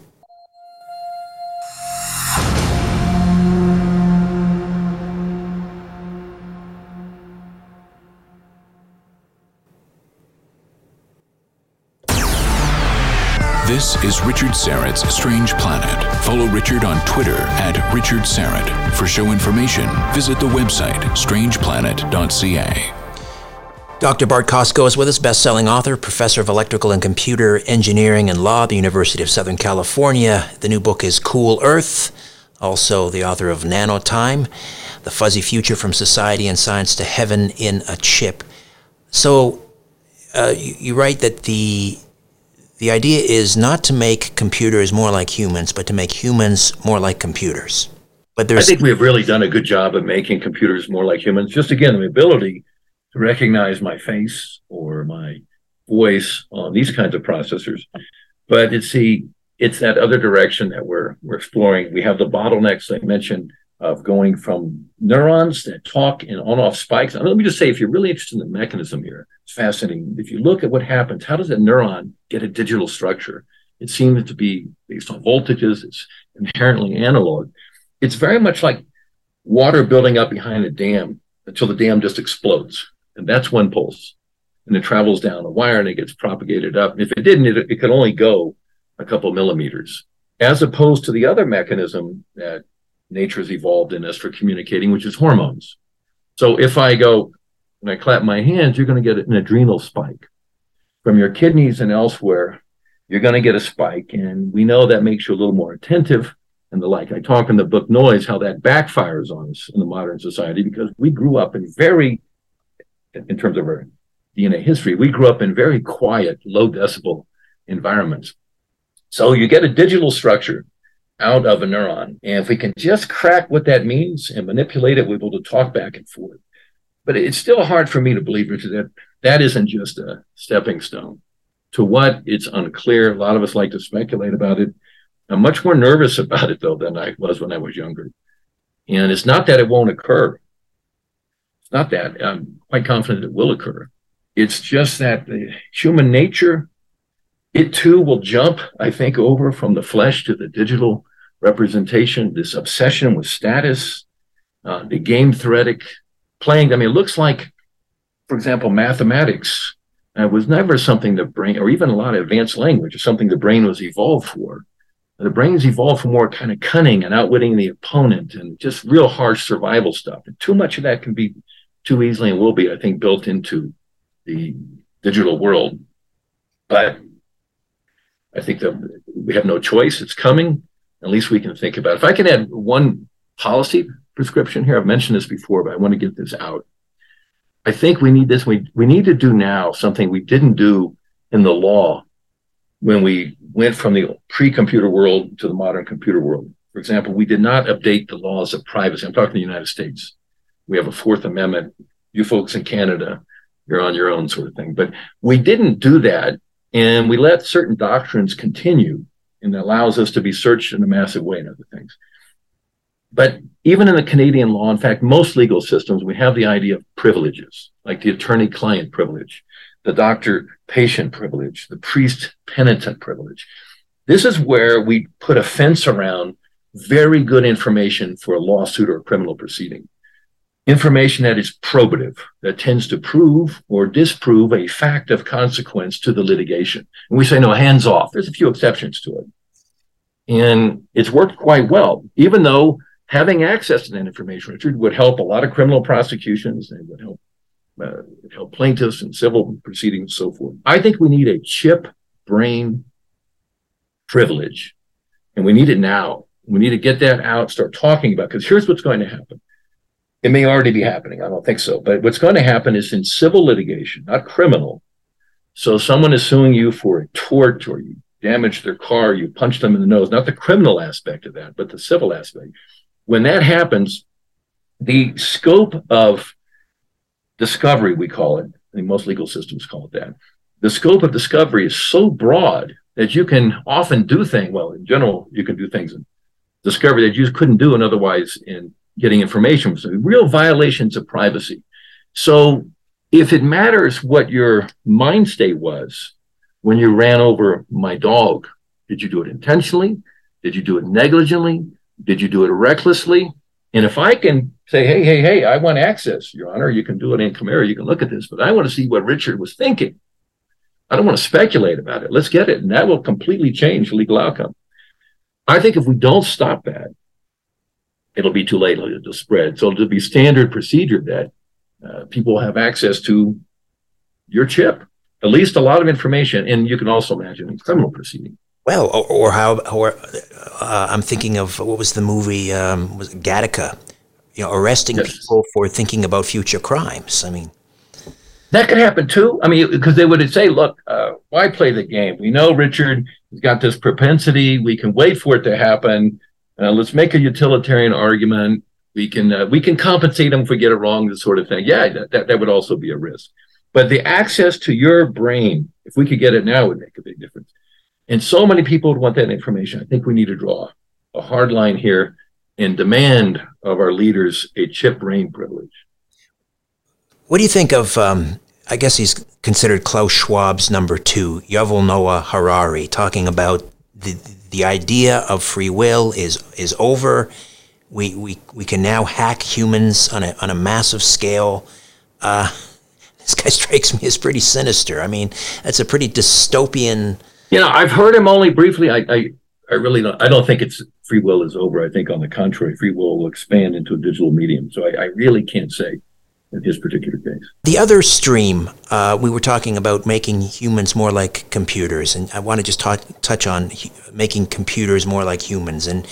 This is Richard Serrett's Strange Planet. Follow Richard on Twitter at Richard Serrett. For show information, visit the website strange planet dot c a. Doctor Bart Kosko is with us, best-selling author, professor of electrical and computer engineering and law at the University of Southern California. The new book is Cool Earth, also the author of Nanotime, The Fuzzy Future from Society and Science to Heaven in a Chip. So uh, you, you write that the... The idea is not to make computers more like humans, but to make humans more like computers. But there's, I think we've really done a good job of making computers more like humans. Just again, the ability to recognize my face or my voice on these kinds of processors. But it's the it's that other direction that we're we're exploring. We have the bottlenecks I mentioned of going from neurons that talk in on-off spikes. I mean, let me just say, if you're really interested in the mechanism here, it's fascinating. If you look at what happens, how does a neuron get a digital structure? It seems to be based on voltages. It's inherently analog. It's very much like water building up behind a dam until the dam just explodes. And that's one pulse. And it travels down a wire and it gets propagated up. And if it didn't, it, it could only go a couple millimeters, as opposed to the other mechanism that nature's evolved in us for communicating, which is hormones. So if I go and I clap my hands, you're going to get an adrenal spike. From your kidneys and elsewhere, you're going to get a spike. And we know that makes you a little more attentive and the like. I talk in the book Noise how that backfires on us in the modern society, because we grew up in very, in terms of our D N A history, we grew up in very quiet, low decibel environments. So you get a digital structure out of a neuron. And if we can just crack what that means and manipulate it, we're able to talk back and forth. But it's still hard for me to believe, Richard, that that isn't just a stepping stone. To what? It's unclear. A lot of us like to speculate about it. I'm much more nervous about it, though, than I was when I was younger. And it's not that it won't occur. It's not that. I'm quite confident it will occur. It's just that the human nature, it too will jump, I think, over from the flesh to the digital representation, this obsession with status, uh, the game theoretic playing. I mean, it looks like, for example, mathematics uh, was never something the brain, or even a lot of advanced language, is something the brain was evolved for. The brain's evolved for more kind of cunning and outwitting the opponent and just real harsh survival stuff. And too much of that can be too easily and will be, I think, built into the digital world. But I think that we have no choice. It's coming. At least we can think about it. If I can add one policy prescription here, I've mentioned this before, but I want to get this out. I think we need this. We, we need to do now something we didn't do in the law when we went from the pre-computer world to the modern computer world. For example, we did not update the laws of privacy. I'm talking the United States. We have a Fourth Amendment. You folks in Canada, you're on your own sort of thing. But we didn't do that, and we let certain doctrines continue, and it allows us to be searched in a massive way and other things. But even in the Canadian law, in fact, most legal systems, we have the idea of privileges, like the attorney-client privilege, the doctor-patient privilege, the priest-penitent privilege. This is where we put a fence around very good information for a lawsuit or a criminal proceeding. Information that is probative, that tends to prove or disprove a fact of consequence to the litigation. And we say, no, hands off. There's a few exceptions to it. And it's worked quite well, even though having access to that information, Richard, would help a lot of criminal prosecutions and would help Uh, help plaintiffs and civil proceedings and so forth. I think we need a chip brain privilege, and we need it now. We need to get that out, start talking about it, because here's what's going to happen. It may already be happening. I don't think so. But what's going to happen is in civil litigation, not criminal. So someone is suing you for a tort, or you damaged their car, you punched them in the nose, not the criminal aspect of that, but the civil aspect. When that happens, the scope of discovery, we call it. I think most legal systems call it that. The scope of discovery is so broad that you can often do things, well, in general, you can do things in discovery that you couldn't do in otherwise in getting information. So real violations of privacy. So if it matters what your mind state was when you ran over my dog, did you do it intentionally? Did you do it negligently? Did you do it recklessly? And if I can say, hey, hey, hey, I want access, Your Honor, you can do it in Camaro, you can look at this, but I want to see what Richard was thinking. I don't want to speculate about it. Let's get it. And that will completely change the legal outcome. I think if we don't stop that, it'll be too late. It'll spread. So it'll be standard procedure that uh, people have access to your chip, at least a lot of information. And you can also imagine a criminal proceeding. Well, or, or how, or uh, I'm thinking of, what was the movie, um, was it Gattaca, you know, arresting yes. people for thinking about future crimes. I mean, that could happen too. I mean, because they would say, look, uh, why play the game? We know Richard has got this propensity. We can wait for it to happen. Uh, let's make a utilitarian argument. We can uh, we can compensate them if we get it wrong, this sort of thing. Yeah, that, that, that would also be a risk. But the access to your brain, if we could get it now, would make a big difference. And so many people would want that information. I think we need to draw a hard line here and demand of our leaders a chip brain privilege. What do you think of, um, I guess he's considered Klaus Schwab's number two, Yuval Noah Harari, talking about the the idea of free will is is over. We we, we can now hack humans on a on a massive scale. Uh, this guy strikes me as pretty sinister. I mean, that's a pretty dystopian. You know, I've heard him only briefly. I, I, I really don't. I don't think it's free will is over. I think, on the contrary, free will will expand into a digital medium. So I, I really can't say in his particular case. The other stream, uh, we were talking about making humans more like computers, and I want to just talk, touch on hu- making computers more like humans. And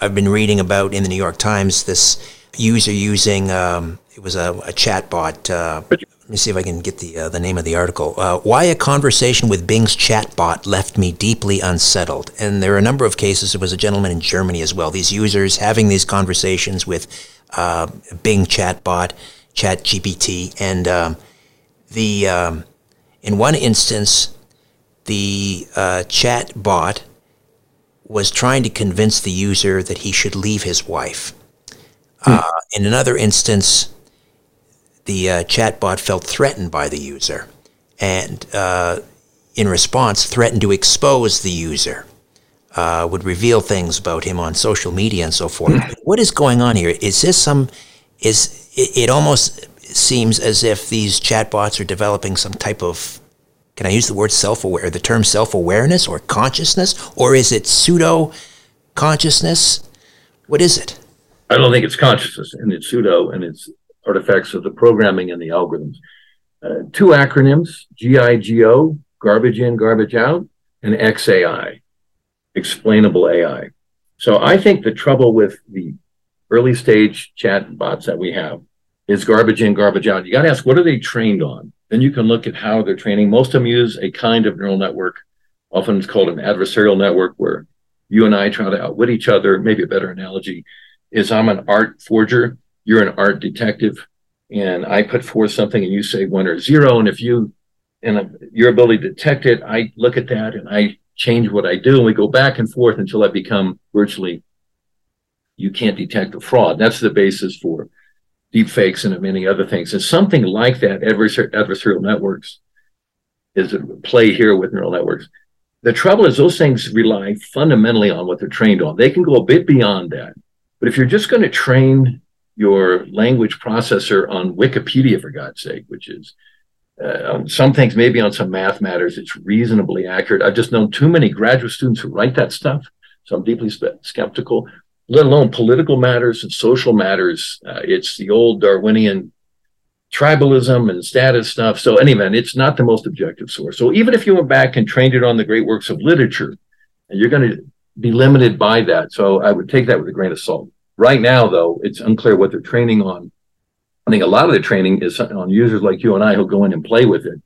I've been reading about in the New York Times this user using um, it was a, a chat bot. Uh, Let me see if I can get the uh, the name of the article. Uh, Why a conversation with Bing's chatbot left me deeply unsettled. And there are a number of cases. There was a gentleman in Germany as well. These users having these conversations with uh, Bing chatbot, ChatGPT, and um, the um, in one instance, the uh, chatbot was trying to convince the user that he should leave his wife. Hmm. Uh, in another instance, the uh, chatbot felt threatened by the user and, uh, in response, threatened to expose the user, uh, would reveal things about him on social media and so forth. Mm. What is going on here? Is this some, is it, it almost seems as if these chatbots are developing some type of, can I use the word self-aware, the term self-awareness or consciousness, or is it pseudo-consciousness? What is it? I don't think it's consciousness, and it's pseudo, and it's artifacts of the programming and the algorithms. Uh, two acronyms, G I G O, garbage in, garbage out, and X A I, explainable A I. So I think the trouble with the early stage chat bots that we have is garbage in, garbage out. You got to ask, what are they trained on? Then you can look at how they're training. Most of them use a kind of neural network. Often it's called an adversarial network, where you and I try to outwit each other. Maybe a better analogy is I'm an art forger. You're an art detective, and I put forth something and you say one or zero. And if you, and your ability to detect it, I look at that and I change what I do. And we go back and forth until I become virtually, you can't detect a fraud. That's the basis for deep fakes and many other things. And something like that, adversar- adversarial networks is at play here with neural networks. The trouble is those things rely fundamentally on what they're trained on. They can go a bit beyond that. But if you're just going to train your language processor on Wikipedia, for God's sake, which is uh, on some things, maybe on some math matters, it's reasonably accurate. I've just known too many graduate students who write that stuff, so I'm deeply sp- skeptical, let alone political matters and social matters. Uh, it's the old Darwinian tribalism and status stuff. So anyway, it's not the most objective source. So even if you went back and trained it on the great works of literature, and you're going to be limited by that. So I would take that with a grain of salt. Right now, though, it's unclear what they're training on. I think a lot of the training is on users like you and I who go in and play with it,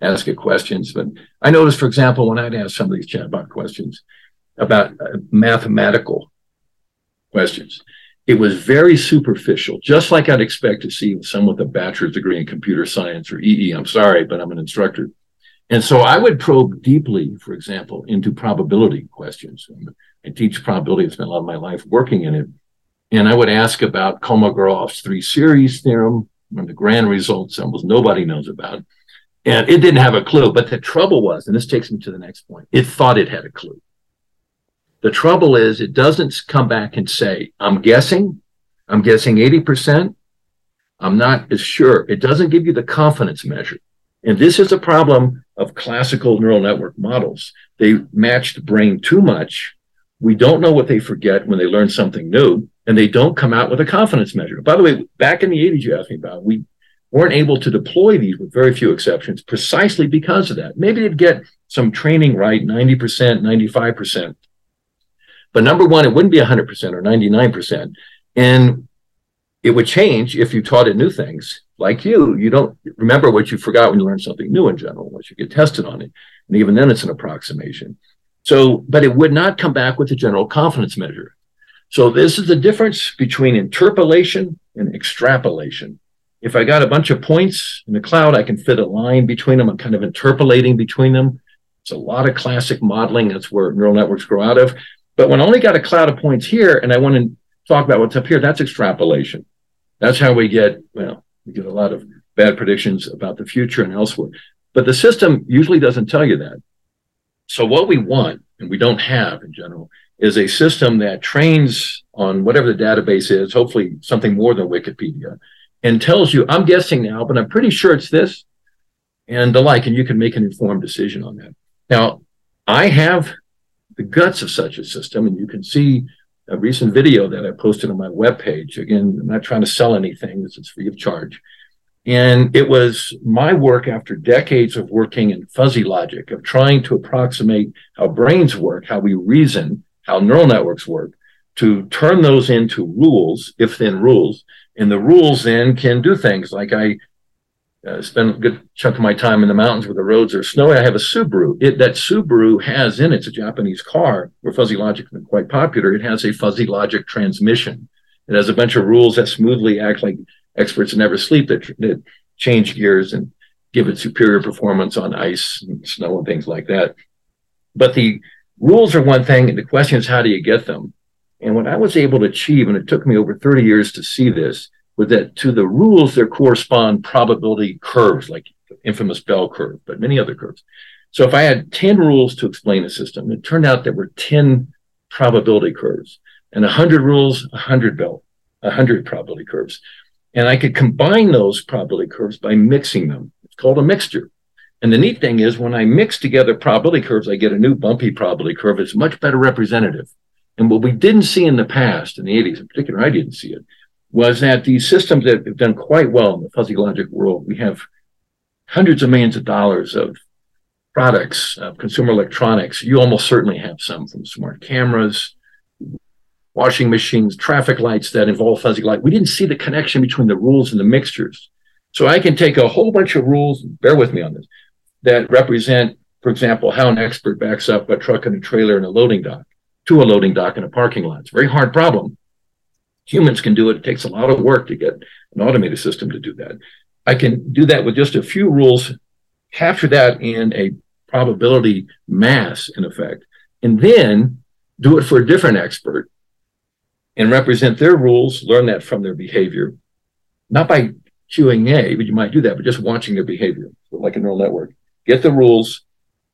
ask it questions. But I noticed, for example, when I'd ask some of these chatbot questions about uh, mathematical questions, it was very superficial, just like I'd expect to see with someone with a bachelor's degree in computer science or E E. I'm sorry, but I'm an instructor. And so I would probe deeply, for example, into probability questions. I teach probability. I spent a lot of my life working in it. And I would ask about Kolmogorov three series theorem, one of the grand results almost nobody knows about. And it didn't have a clue. But the trouble was, and this takes me to the next point, it thought it had a clue. The trouble is it doesn't come back and say, I'm guessing, I'm guessing eighty percent, I'm not as sure. It doesn't give you the confidence measure. And this is a problem of classical neural network models. They match the brain too much. We don't know what they forget when they learn something new. And they don't come out with a confidence measure. By the way, back in the eighties, you asked me about, we weren't able to deploy these with very few exceptions precisely because of that. Maybe they'd get some training right, ninety percent, ninety-five percent. But number one, it wouldn't be one hundred percent or ninety-nine percent. And it would change if you taught it new things. Like you, you don't remember what you forgot when you learned something new in general, unless you get tested on it. And even then, it's an approximation. So, but it would not come back with a general confidence measure. So this is the difference between interpolation and extrapolation. If I got a bunch of points in the cloud, I can fit a line between them. I'm kind of interpolating between them. It's a lot of classic modeling. That's where neural networks grow out of. But when I only got a cloud of points here and I want to talk about what's up here, that's extrapolation. That's how we get, well, we get a lot of bad predictions about the future and elsewhere. But the system usually doesn't tell you that. So what we want, and we don't have in general, is a system that trains on whatever the database is, hopefully something more than Wikipedia, and tells you, I'm guessing now, but I'm pretty sure it's this and the like, and you can make an informed decision on that. Now, I have the guts of such a system, and you can see a recent video that I posted on my webpage. Again, I'm not trying to sell anything. This is free of charge. And it was my work after decades of working in fuzzy logic, of trying to approximate how brains work, how we reason, how neural networks work, to turn those into rules, if then rules. And the rules then can do things like I uh, spend a good chunk of my time in the mountains where the roads are snowy. I have a Subaru. It, that Subaru has in it, it's a Japanese car where fuzzy logic has been quite popular. It has a fuzzy logic transmission. It has a bunch of rules that smoothly act like experts never sleep, that, that change gears and give it superior performance on ice and snow and things like that. But the rules are one thing, and the question is, how do you get them? And what I was able to achieve, and it took me over thirty years to see this, was that to the rules, there correspond probability curves, like the infamous bell curve, but many other curves. So if I had ten rules to explain a system, it turned out there were ten probability curves, and one hundred rules, one hundred bell, one hundred probability curves. And I could combine those probability curves by mixing them. It's called a mixture. And the neat thing is, when I mix together probability curves, I get a new bumpy probability curve. It's much better representative. And what we didn't see in the past, in the eighties in particular, I didn't see it, was that these systems that have done quite well in the fuzzy logic world, we have hundreds of millions of dollars of products, of consumer electronics. You almost certainly have some, from smart cameras, washing machines, traffic lights that involve fuzzy light. We didn't see the connection between the rules and the mixtures. So I can take a whole bunch of rules, bear with me on this, that represent, for example, how an expert backs up a truck and a trailer in a loading dock, to a loading dock in a parking lot. It's a very hard problem. Humans can do it. It takes a lot of work to get an automated system to do that. I can do that with just a few rules, capture that in a probability mass, in effect, and then do it for a different expert and represent their rules, learn that from their behavior, not by Q and A, but you might do that, but just watching their behavior, like a neural network. Get the rules,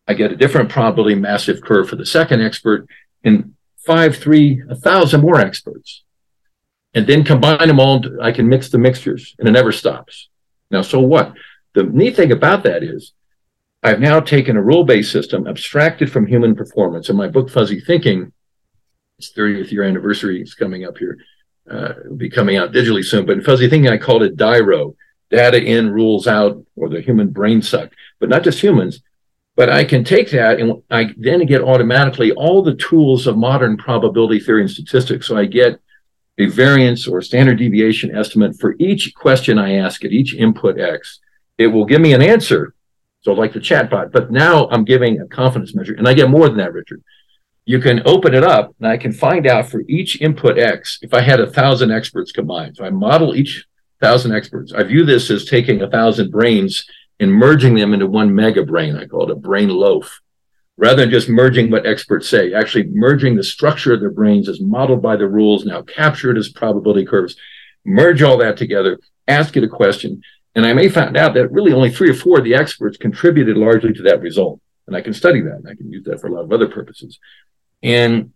I get a different probability massive curve for the second expert, and five, three, a thousand more experts. And then combine them all, I can mix the mixtures, and it never stops. Now, so what? The neat thing about that is, I've now taken a rule-based system, abstracted from human performance. In my book, Fuzzy Thinking, its thirtieth year anniversary is coming up here. Uh, it'll be coming out digitally soon. But in fuzzy thinking, I called it D I R O, data in, rules out, or the human brain suck. But not just humans. But I can take that, and I then get automatically all the tools of modern probability theory and statistics. So I get a variance or standard deviation estimate for each question I ask at each input X. It will give me an answer, so like the chatbot. But now I'm giving a confidence measure, and I get more than that, Richard. You can open it up, and I can find out for each input X if I had a thousand experts combined. So I model each thousand experts. I view this as taking a thousand brains and merging them into one mega brain. I call it a brain loaf. Rather than just merging what experts say, actually merging the structure of their brains as modeled by the rules, now captured as probability curves. Merge all that together, ask it a question, and I may find out that really only three or four of the experts contributed largely to that result. And I can study that, and I can use that for a lot of other purposes. And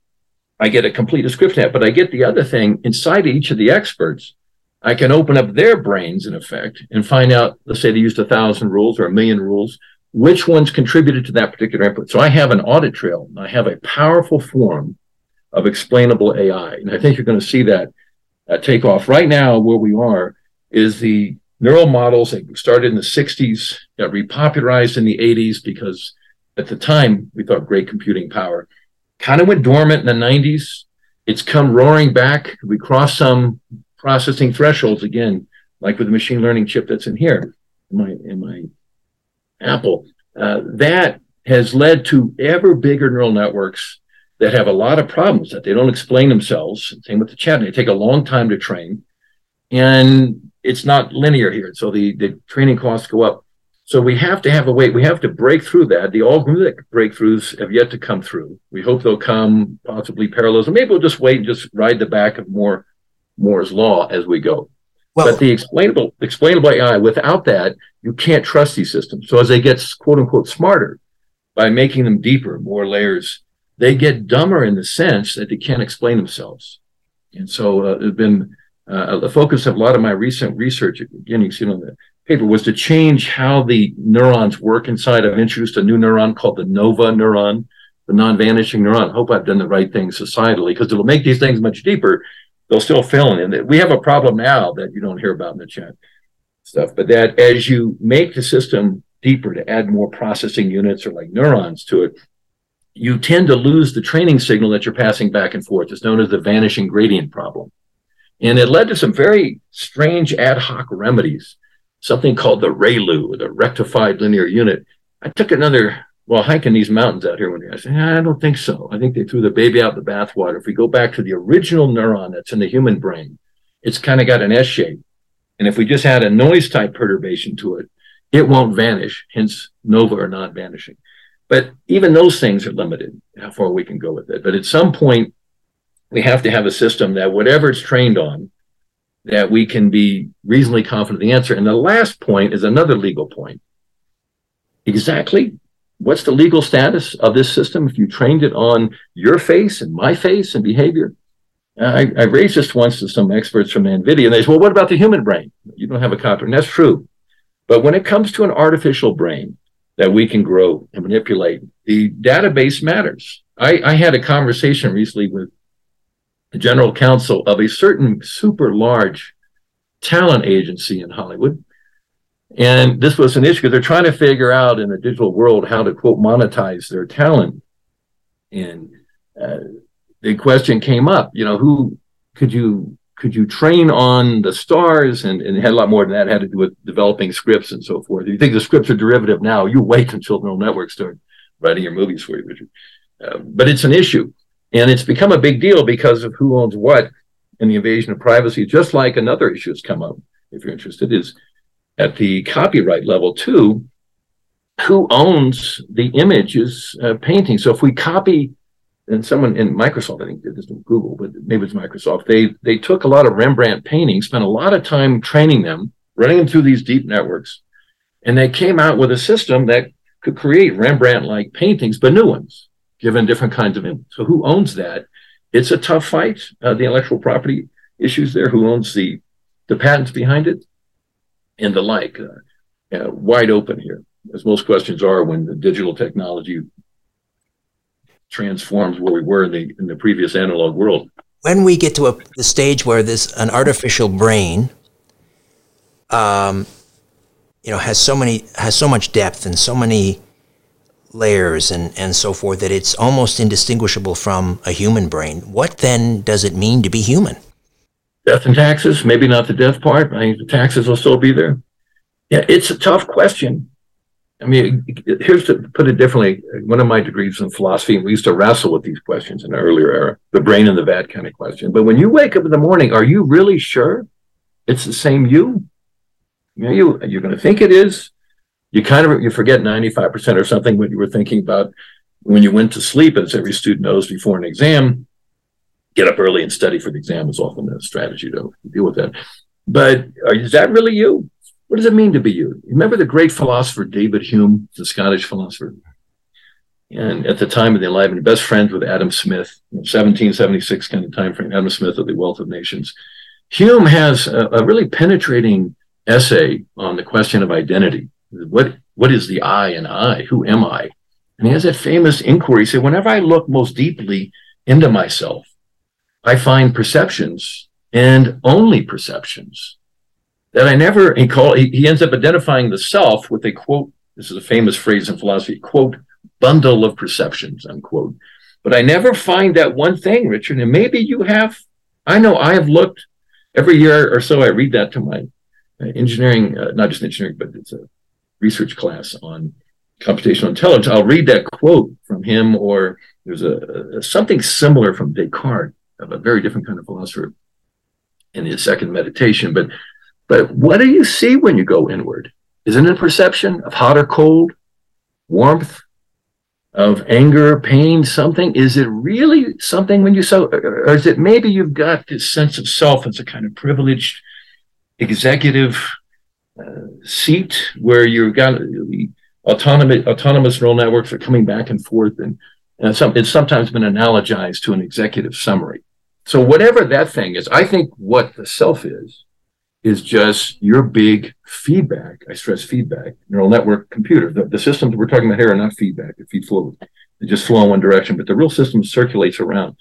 I get a complete description of that, but I get the other thing inside each of the experts. I can open up their brains, in effect, and find out, let's say they used a thousand rules or a million rules, which ones contributed to that particular input. So I have an audit trail, and I have a powerful form of explainable A I. And I think you're going to see that uh, take off. Right now, where we are is the neural models that started in the sixties, got repopularized in the eighties, because at the time we thought great computing power. Kind of went dormant in the nineties. It's come roaring back. We crossed some processing thresholds again, like with the machine learning chip that's in here, in my, in my Apple. Uh, that has led to ever bigger neural networks that have a lot of problems that they don't explain themselves. Same with the chat. They take a long time to train, and it's not linear here. So the, the training costs go up. So we have to have a way. We have to break through that. The algorithmic breakthroughs have yet to come through. We hope they'll come, possibly parallelism. Maybe we'll just wait and just ride the back of more Moore's law as we go. Well, but the explainable explainable A I, without that, you can't trust these systems. So as they get, quote unquote, smarter by making them deeper, more layers, they get dumber in the sense that they can't explain themselves. And so uh, it's been uh, a focus of a lot of my recent research, again, you see on the paper, was to change how the neurons work inside. I've introduced a new neuron called the NOVA neuron, the non-vanishing neuron. I hope I've done the right thing societally, because it'll make these things much deeper. They'll still fill in. We have a problem now that you don't hear about in the chat stuff, but that as you make the system deeper to add more processing units or like neurons to it, you tend to lose the training signal that you're passing back and forth. It's known as the vanishing gradient problem. And it led to some very strange ad hoc remedies. Something called the ReLU, the rectified linear unit. I took another, well, hiking these mountains out here one day. I said, I don't think so. I think they threw the baby out the bathwater. If we go back to the original neuron that's in the human brain, it's kind of got an S shape. And if we just add a noise type perturbation to it, it won't vanish, hence NOVA or non-vanishing. But even those things are limited, how far we can go with it. But at some point, we have to have a system that whatever it's trained on, that we can be reasonably confident of the answer. And the last point is another legal point. Exactly what's the legal status of this system if you trained it on your face and my face and behavior? I, I raised this once to some experts from NVIDIA, and they said, well, what about the human brain? You don't have a copy. And that's true. But when it comes to an artificial brain that we can grow and manipulate, the database matters. I, I had a conversation recently with the general counsel of a certain super large talent agency in Hollywood. And this was an issue because they're trying to figure out in a digital world how to, quote, monetize their talent. And uh, the question came up, you know, who could you could you train on the stars? And, and it had a lot more than that. It had to do with developing scripts and so forth. If you think the scripts are derivative now, you wait until neural networks start writing your movies for you, Richard. Uh, but it's an issue. And it's become a big deal because of who owns what and the invasion of privacy, just like another issue has come up, if you're interested, is at the copyright level, too, who owns the images uh, painting. So if we copy, and someone in Microsoft, I think did this in Google, but maybe it's Microsoft, they they took a lot of Rembrandt paintings, spent a lot of time training them, running them through these deep networks, and they came out with a system that could create Rembrandt-like paintings, but new ones, given different kinds of images. So who owns that? It's a tough fight. Uh, the intellectual property issues there, who owns the, the patents behind it and the like, uh, uh, wide open here, as most questions are when the digital technology transforms where we were in the, in the previous analog world. When we get to a, the stage where this, an artificial brain, um, you know, has so many, has so much depth and so many layers and, and so forth, that it's almost indistinguishable from a human brain. What then does it mean to be human? Death and taxes, maybe not the death part. I think the taxes will still be there. Yeah, it's a tough question. I mean, here's to put it differently. One of my degrees in philosophy, and we used to wrestle with these questions in an earlier era, the brain and the vat kind of question. But when you wake up in the morning, are you really sure it's the same you? You know, you, you're going to think it is. You kind of you forget ninety-five percent or something what you were thinking about when you went to sleep, as every student knows before an exam. Get up early and study for the exam is often a strategy to deal with that. But are, is that really you? What does it mean to be you? Remember the great philosopher David Hume, the Scottish philosopher? And at the time of the Enlightenment, best friends with Adam Smith, seventeen seventy-six kind of time frame, Adam Smith of The Wealth of Nations. Hume has a, a really penetrating essay on the question of identity. What what is the I and I? Who am I? And he has that famous inquiry. He said, whenever I look most deeply into myself, I find perceptions and only perceptions that I never recall. He, he ends up identifying the self with a quote. This is a famous phrase in philosophy, quote, bundle of perceptions, unquote. But I never find that one thing, Richard. And maybe you have. I know I have looked every year or so. I read that to my engineering, uh, not just engineering, but it's a research class on computational intelligence. I'll read that quote from him or There's a, a something similar from Descartes, of a very different kind of philosopher, in his second meditation. But but what do you see when you go inward? Isn't it a perception of hot or cold, warmth, of anger, pain, something? Is it really something when you so, or is it maybe you've got this sense of self as a kind of privileged executive uh, seat where you've got the autonomous autonomous neural networks are coming back and forth, and, and some, it's sometimes been analogized to an executive summary. So whatever that thing is, I think what the self is, is just your big feedback, I stress feedback, neural network computer. The, the systems we're talking about here are not feedback, they feed forward. They just flow in one direction, but the real system circulates around.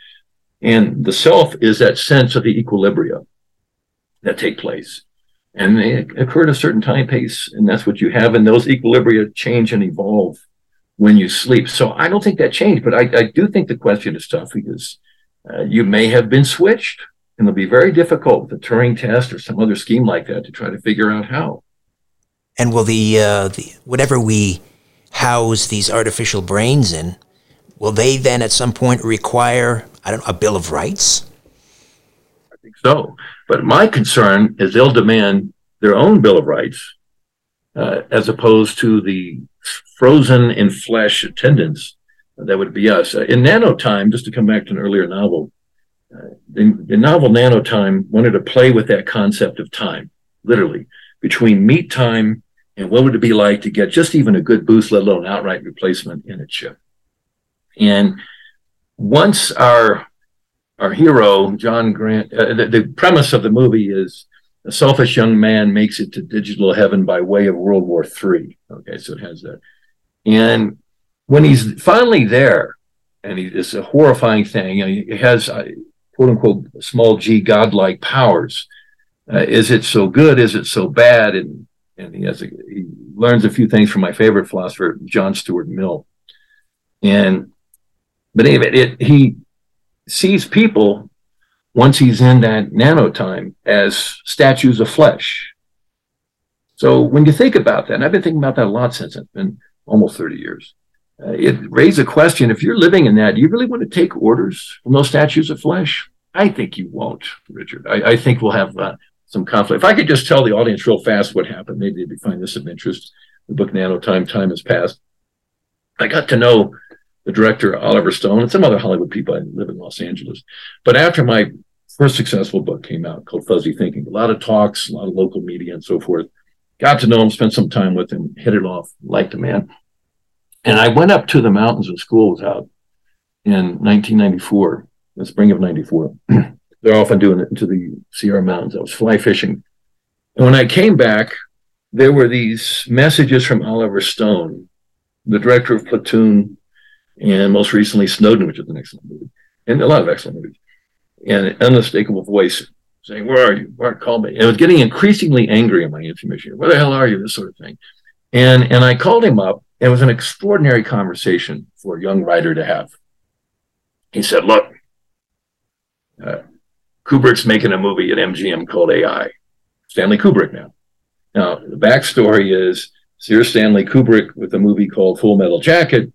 And the self is that sense of the equilibria that take place. And they occur at a certain time pace, and that's what you have. And those equilibria change and evolve when you sleep. So I don't think that changed, but I, I do think the question is tough because uh, you may have been switched. And it'll be very difficult, the Turing test or some other scheme like that, to try to figure out how. And will the, uh, the whatever we house these artificial brains in, will they then at some point require, I don't know, a Bill of Rights? I think so. But my concern is they'll demand their own Bill of Rights uh, as opposed to the frozen in flesh attendants that would be us. In Nanotime, just to come back to an earlier novel, Uh, the, the novel Nanotime wanted to play with that concept of time, literally, between meet time and what would it be like to get just even a good boost, let alone outright replacement in a chip. And once our our hero, John Grant, uh, the, the premise of the movie is a selfish young man makes it to digital heaven by way of World War Three. Okay, so it has that. And when he's finally there, and he, it's a horrifying thing, and he has... I, quote-unquote, small g, godlike powers. Uh, is it so good? Is it so bad? And and he has a, he learns a few things from my favorite philosopher, John Stuart Mill. And but anyway, it, he sees people, once he's in that nanotime, as statues of flesh. So when you think about that, and I've been thinking about that a lot since it's been almost thirty years, Uh, it raised a question. If you're living in that, do you really want to take orders from those statues of flesh? I think you won't, Richard. I, I think we'll have uh, some conflict. If I could just tell the audience real fast what happened, maybe they'd find this of interest. The book Nanotime, Time Has Passed. I got to know the director, Oliver Stone, and some other Hollywood people. I live in Los Angeles. But after my first successful book came out called Fuzzy Thinking, a lot of talks, a lot of local media and so forth. Got to know him, spent some time with him, hit it off, liked the man. And I went up to the mountains when school was out in nineteen ninety-four, the spring of ninety-four. They're often doing it into the Sierra Mountains. I was fly fishing. And when I came back, there were these messages from Oliver Stone, the director of Platoon, and most recently Snowden, which is an excellent movie, and a lot of excellent movies, and an unmistakable voice saying, "Where are you? Bart, call me." And I was getting increasingly angry in my information. "Where the hell are you?" This sort of thing. And and I called him up. It was an extraordinary conversation for a young writer to have. He said, "Look, uh, Kubrick's making a movie at M G M called A I. Stanley Kubrick now. Now, the backstory is Sir Stanley Kubrick with a movie called Full Metal Jacket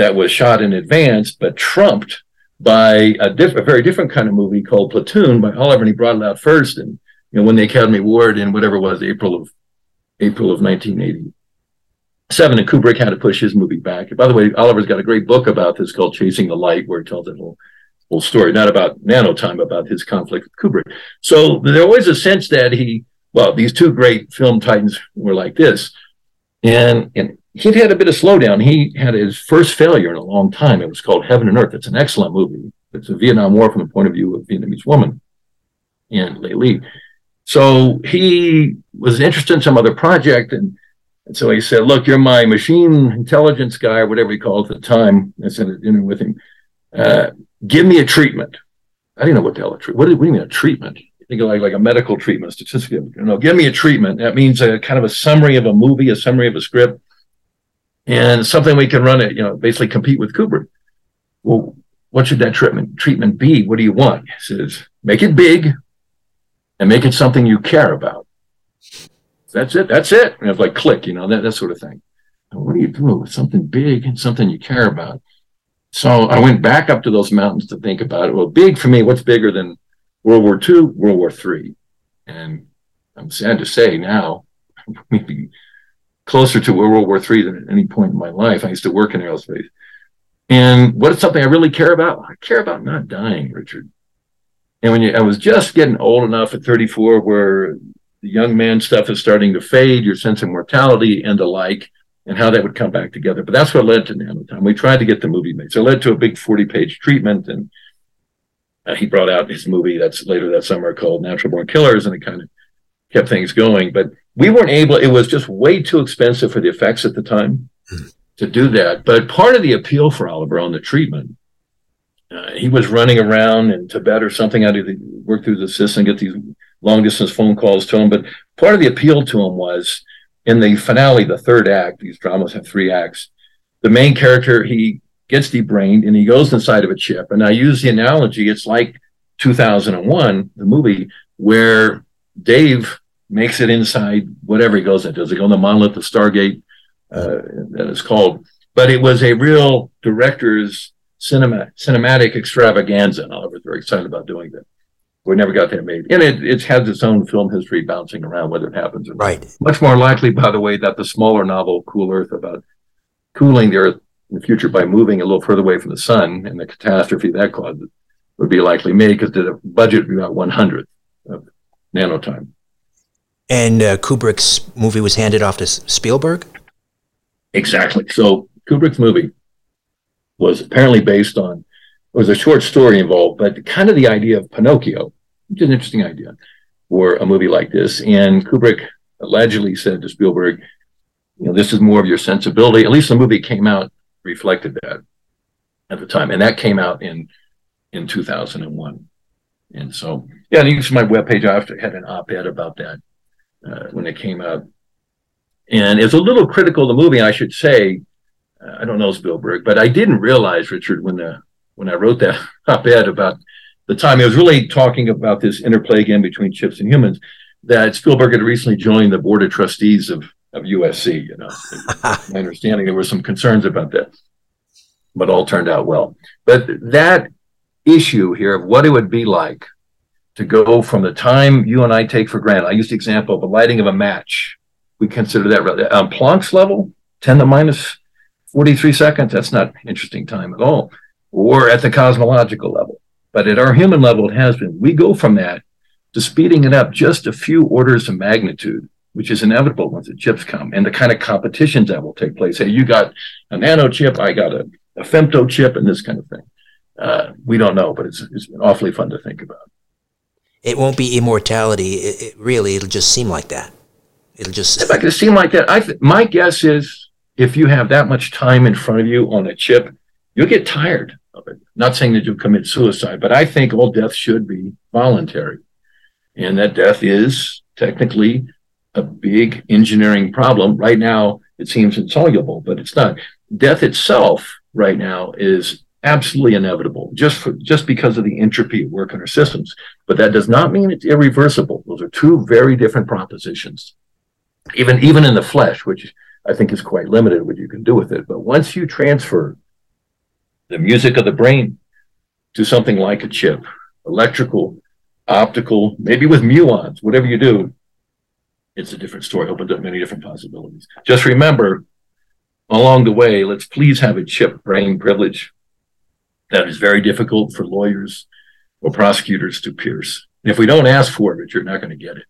that was shot in advance but trumped by a, diff- a very different kind of movie called Platoon by Oliver, and he brought it out first and you know, won the Academy Award in whatever it was, April of April of nineteen eighty. Seven, and Kubrick had to push his movie back. By the way, Oliver's got a great book about this called Chasing the Light, where he tells that whole, whole story, not about Nanotime, about his conflict with Kubrick. So there was a sense that he, well, these two great film titans were like this. And, and he'd had a bit of slowdown. He had his first failure in a long time. It was called Heaven and Earth. It's an excellent movie. It's a Vietnam War from the point of view of a Vietnamese woman and Lê Ly. So he was interested in some other project, and And so he said, "Look, you're my machine intelligence guy," or whatever he called it at the time. I sat at dinner with him. Uh, "give me a treatment." I didn't know what the hell a treatment. What, what do you mean a treatment? You think of like, like a medical treatment, statistical. No, give me a treatment. That means a kind of a summary of a movie, a summary of a script, and something we can run it, you know, basically compete with Kubrick. "Well, what should that treatment treatment be? What do you want?" He says, "Make it big and make it something you care about." That's it. That's it. And it was like, click, you know, that, that sort of thing. And what do you do with something big and something you care about? So I went back up to those mountains to think about it. Well, big for me, what's bigger than World War Two, World War Three? And I'm sad to say now, maybe closer to World War Three than at any point in my life. I used to work in aerospace. And what is something I really care about? I care about not dying, Richard. And when you, I was just getting old enough at thirty-four where the young man stuff is starting to fade, your sense of mortality and the like, and how that would come back together. But that's what led to Nanotime. We tried to get the movie made. So it led to a big forty-page treatment, and uh, he brought out his movie that's later that summer called Natural Born Killers, and it kind of kept things going. But we weren't able, it was just way too expensive for the effects at the time mm. to do that. But part of the appeal for Oliver on the treatment, uh, he was running around in Tibet or something. I had to work through the system, get these long-distance phone calls to him. But part of the appeal to him was, in the finale, the third act, these dramas have three acts, the main character, he gets debrained and he goes inside of a chip. And I use the analogy, it's like two thousand one, the movie, where Dave makes it inside whatever he goes into. Does it go in the monolith, the Stargate, uh, that it's called? But it was a real director's cinema, cinematic extravaganza. And Oliver's very excited about doing that. We never got that made. And it, it has its own film history bouncing around, whether it happens or not. Right. Much more likely, by the way, that the smaller novel, Cool Earth, about cooling the Earth in the future by moving a little further away from the sun and the catastrophe that caused it, would be likely made because the budget would be about one hundredth of Nanotime. And uh, Kubrick's movie was handed off to Spielberg? Exactly. So Kubrick's movie was apparently based on, it was a short story involved, but kind of the idea of Pinocchio, which is an interesting idea for a movie like this. And Kubrick allegedly said to Spielberg, you know, this is more of your sensibility. At least the movie came out, reflected that at the time. And that came out in in two thousand one. And so, yeah, and you can see my webpage. I after had an op-ed about that uh, when it came out. And it's a little critical of the movie, I should say. Uh, I don't know Spielberg, but I didn't realize, Richard, when the when I wrote that op-ed about the time, it was really talking about this interplay again between chips and humans, that Spielberg had recently joined the board of trustees of, of U S C. You know, my understanding, there were some concerns about that, but all turned out well. But that issue here of what it would be like to go from the time you and I take for granted, I used the example of the lighting of a match. We consider that on Planck's level, ten to the minus forty-three seconds. That's not interesting time at all. Or at the cosmological level. But at our human level, it has been. We go from that to speeding it up just a few orders of magnitude, which is inevitable once the chips come, and the kind of competitions that will take place. Hey, you got a nano chip, I got a, a femto chip, and this kind of thing. Uh, we don't know, but it's, it's been awfully fun to think about. It won't be immortality. It, it really, it'll just seem like that. It'll just if I could seem like that. I th- my guess is if you have that much time in front of you on a chip, you'll get tired of it. Not saying that you'll commit suicide, but I think all death should be voluntary. And that death is technically a big engineering problem. Right now, it seems insoluble, but it's not. Death itself right now is absolutely inevitable, just for, just because of the entropy at work in our systems. But that does not mean it's irreversible. Those are two very different propositions. Even, even in the flesh, which I think is quite limited what you can do with it. But once you transfer the music of the brain to something like a chip, electrical, optical, maybe with muons, whatever you do, it's a different story. Opened up many different possibilities. Just remember, along the way, let's please have a chip brain privilege that is very difficult for lawyers or prosecutors to pierce. And if we don't ask for it, you're not going to get it.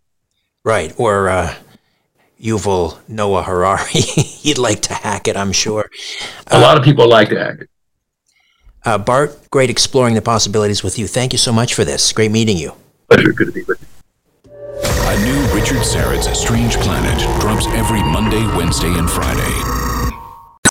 Right. Or uh, Yuval Noah Harari, he'd like to hack it, I'm sure. Uh, a lot of people like to hack it. Uh, Bart, great exploring the possibilities with you. Thank you so much for this. Great meeting you. Pleasure. Good to be with you. A new Richard Serrett's Strange Planet drops every Monday, Wednesday, and Friday.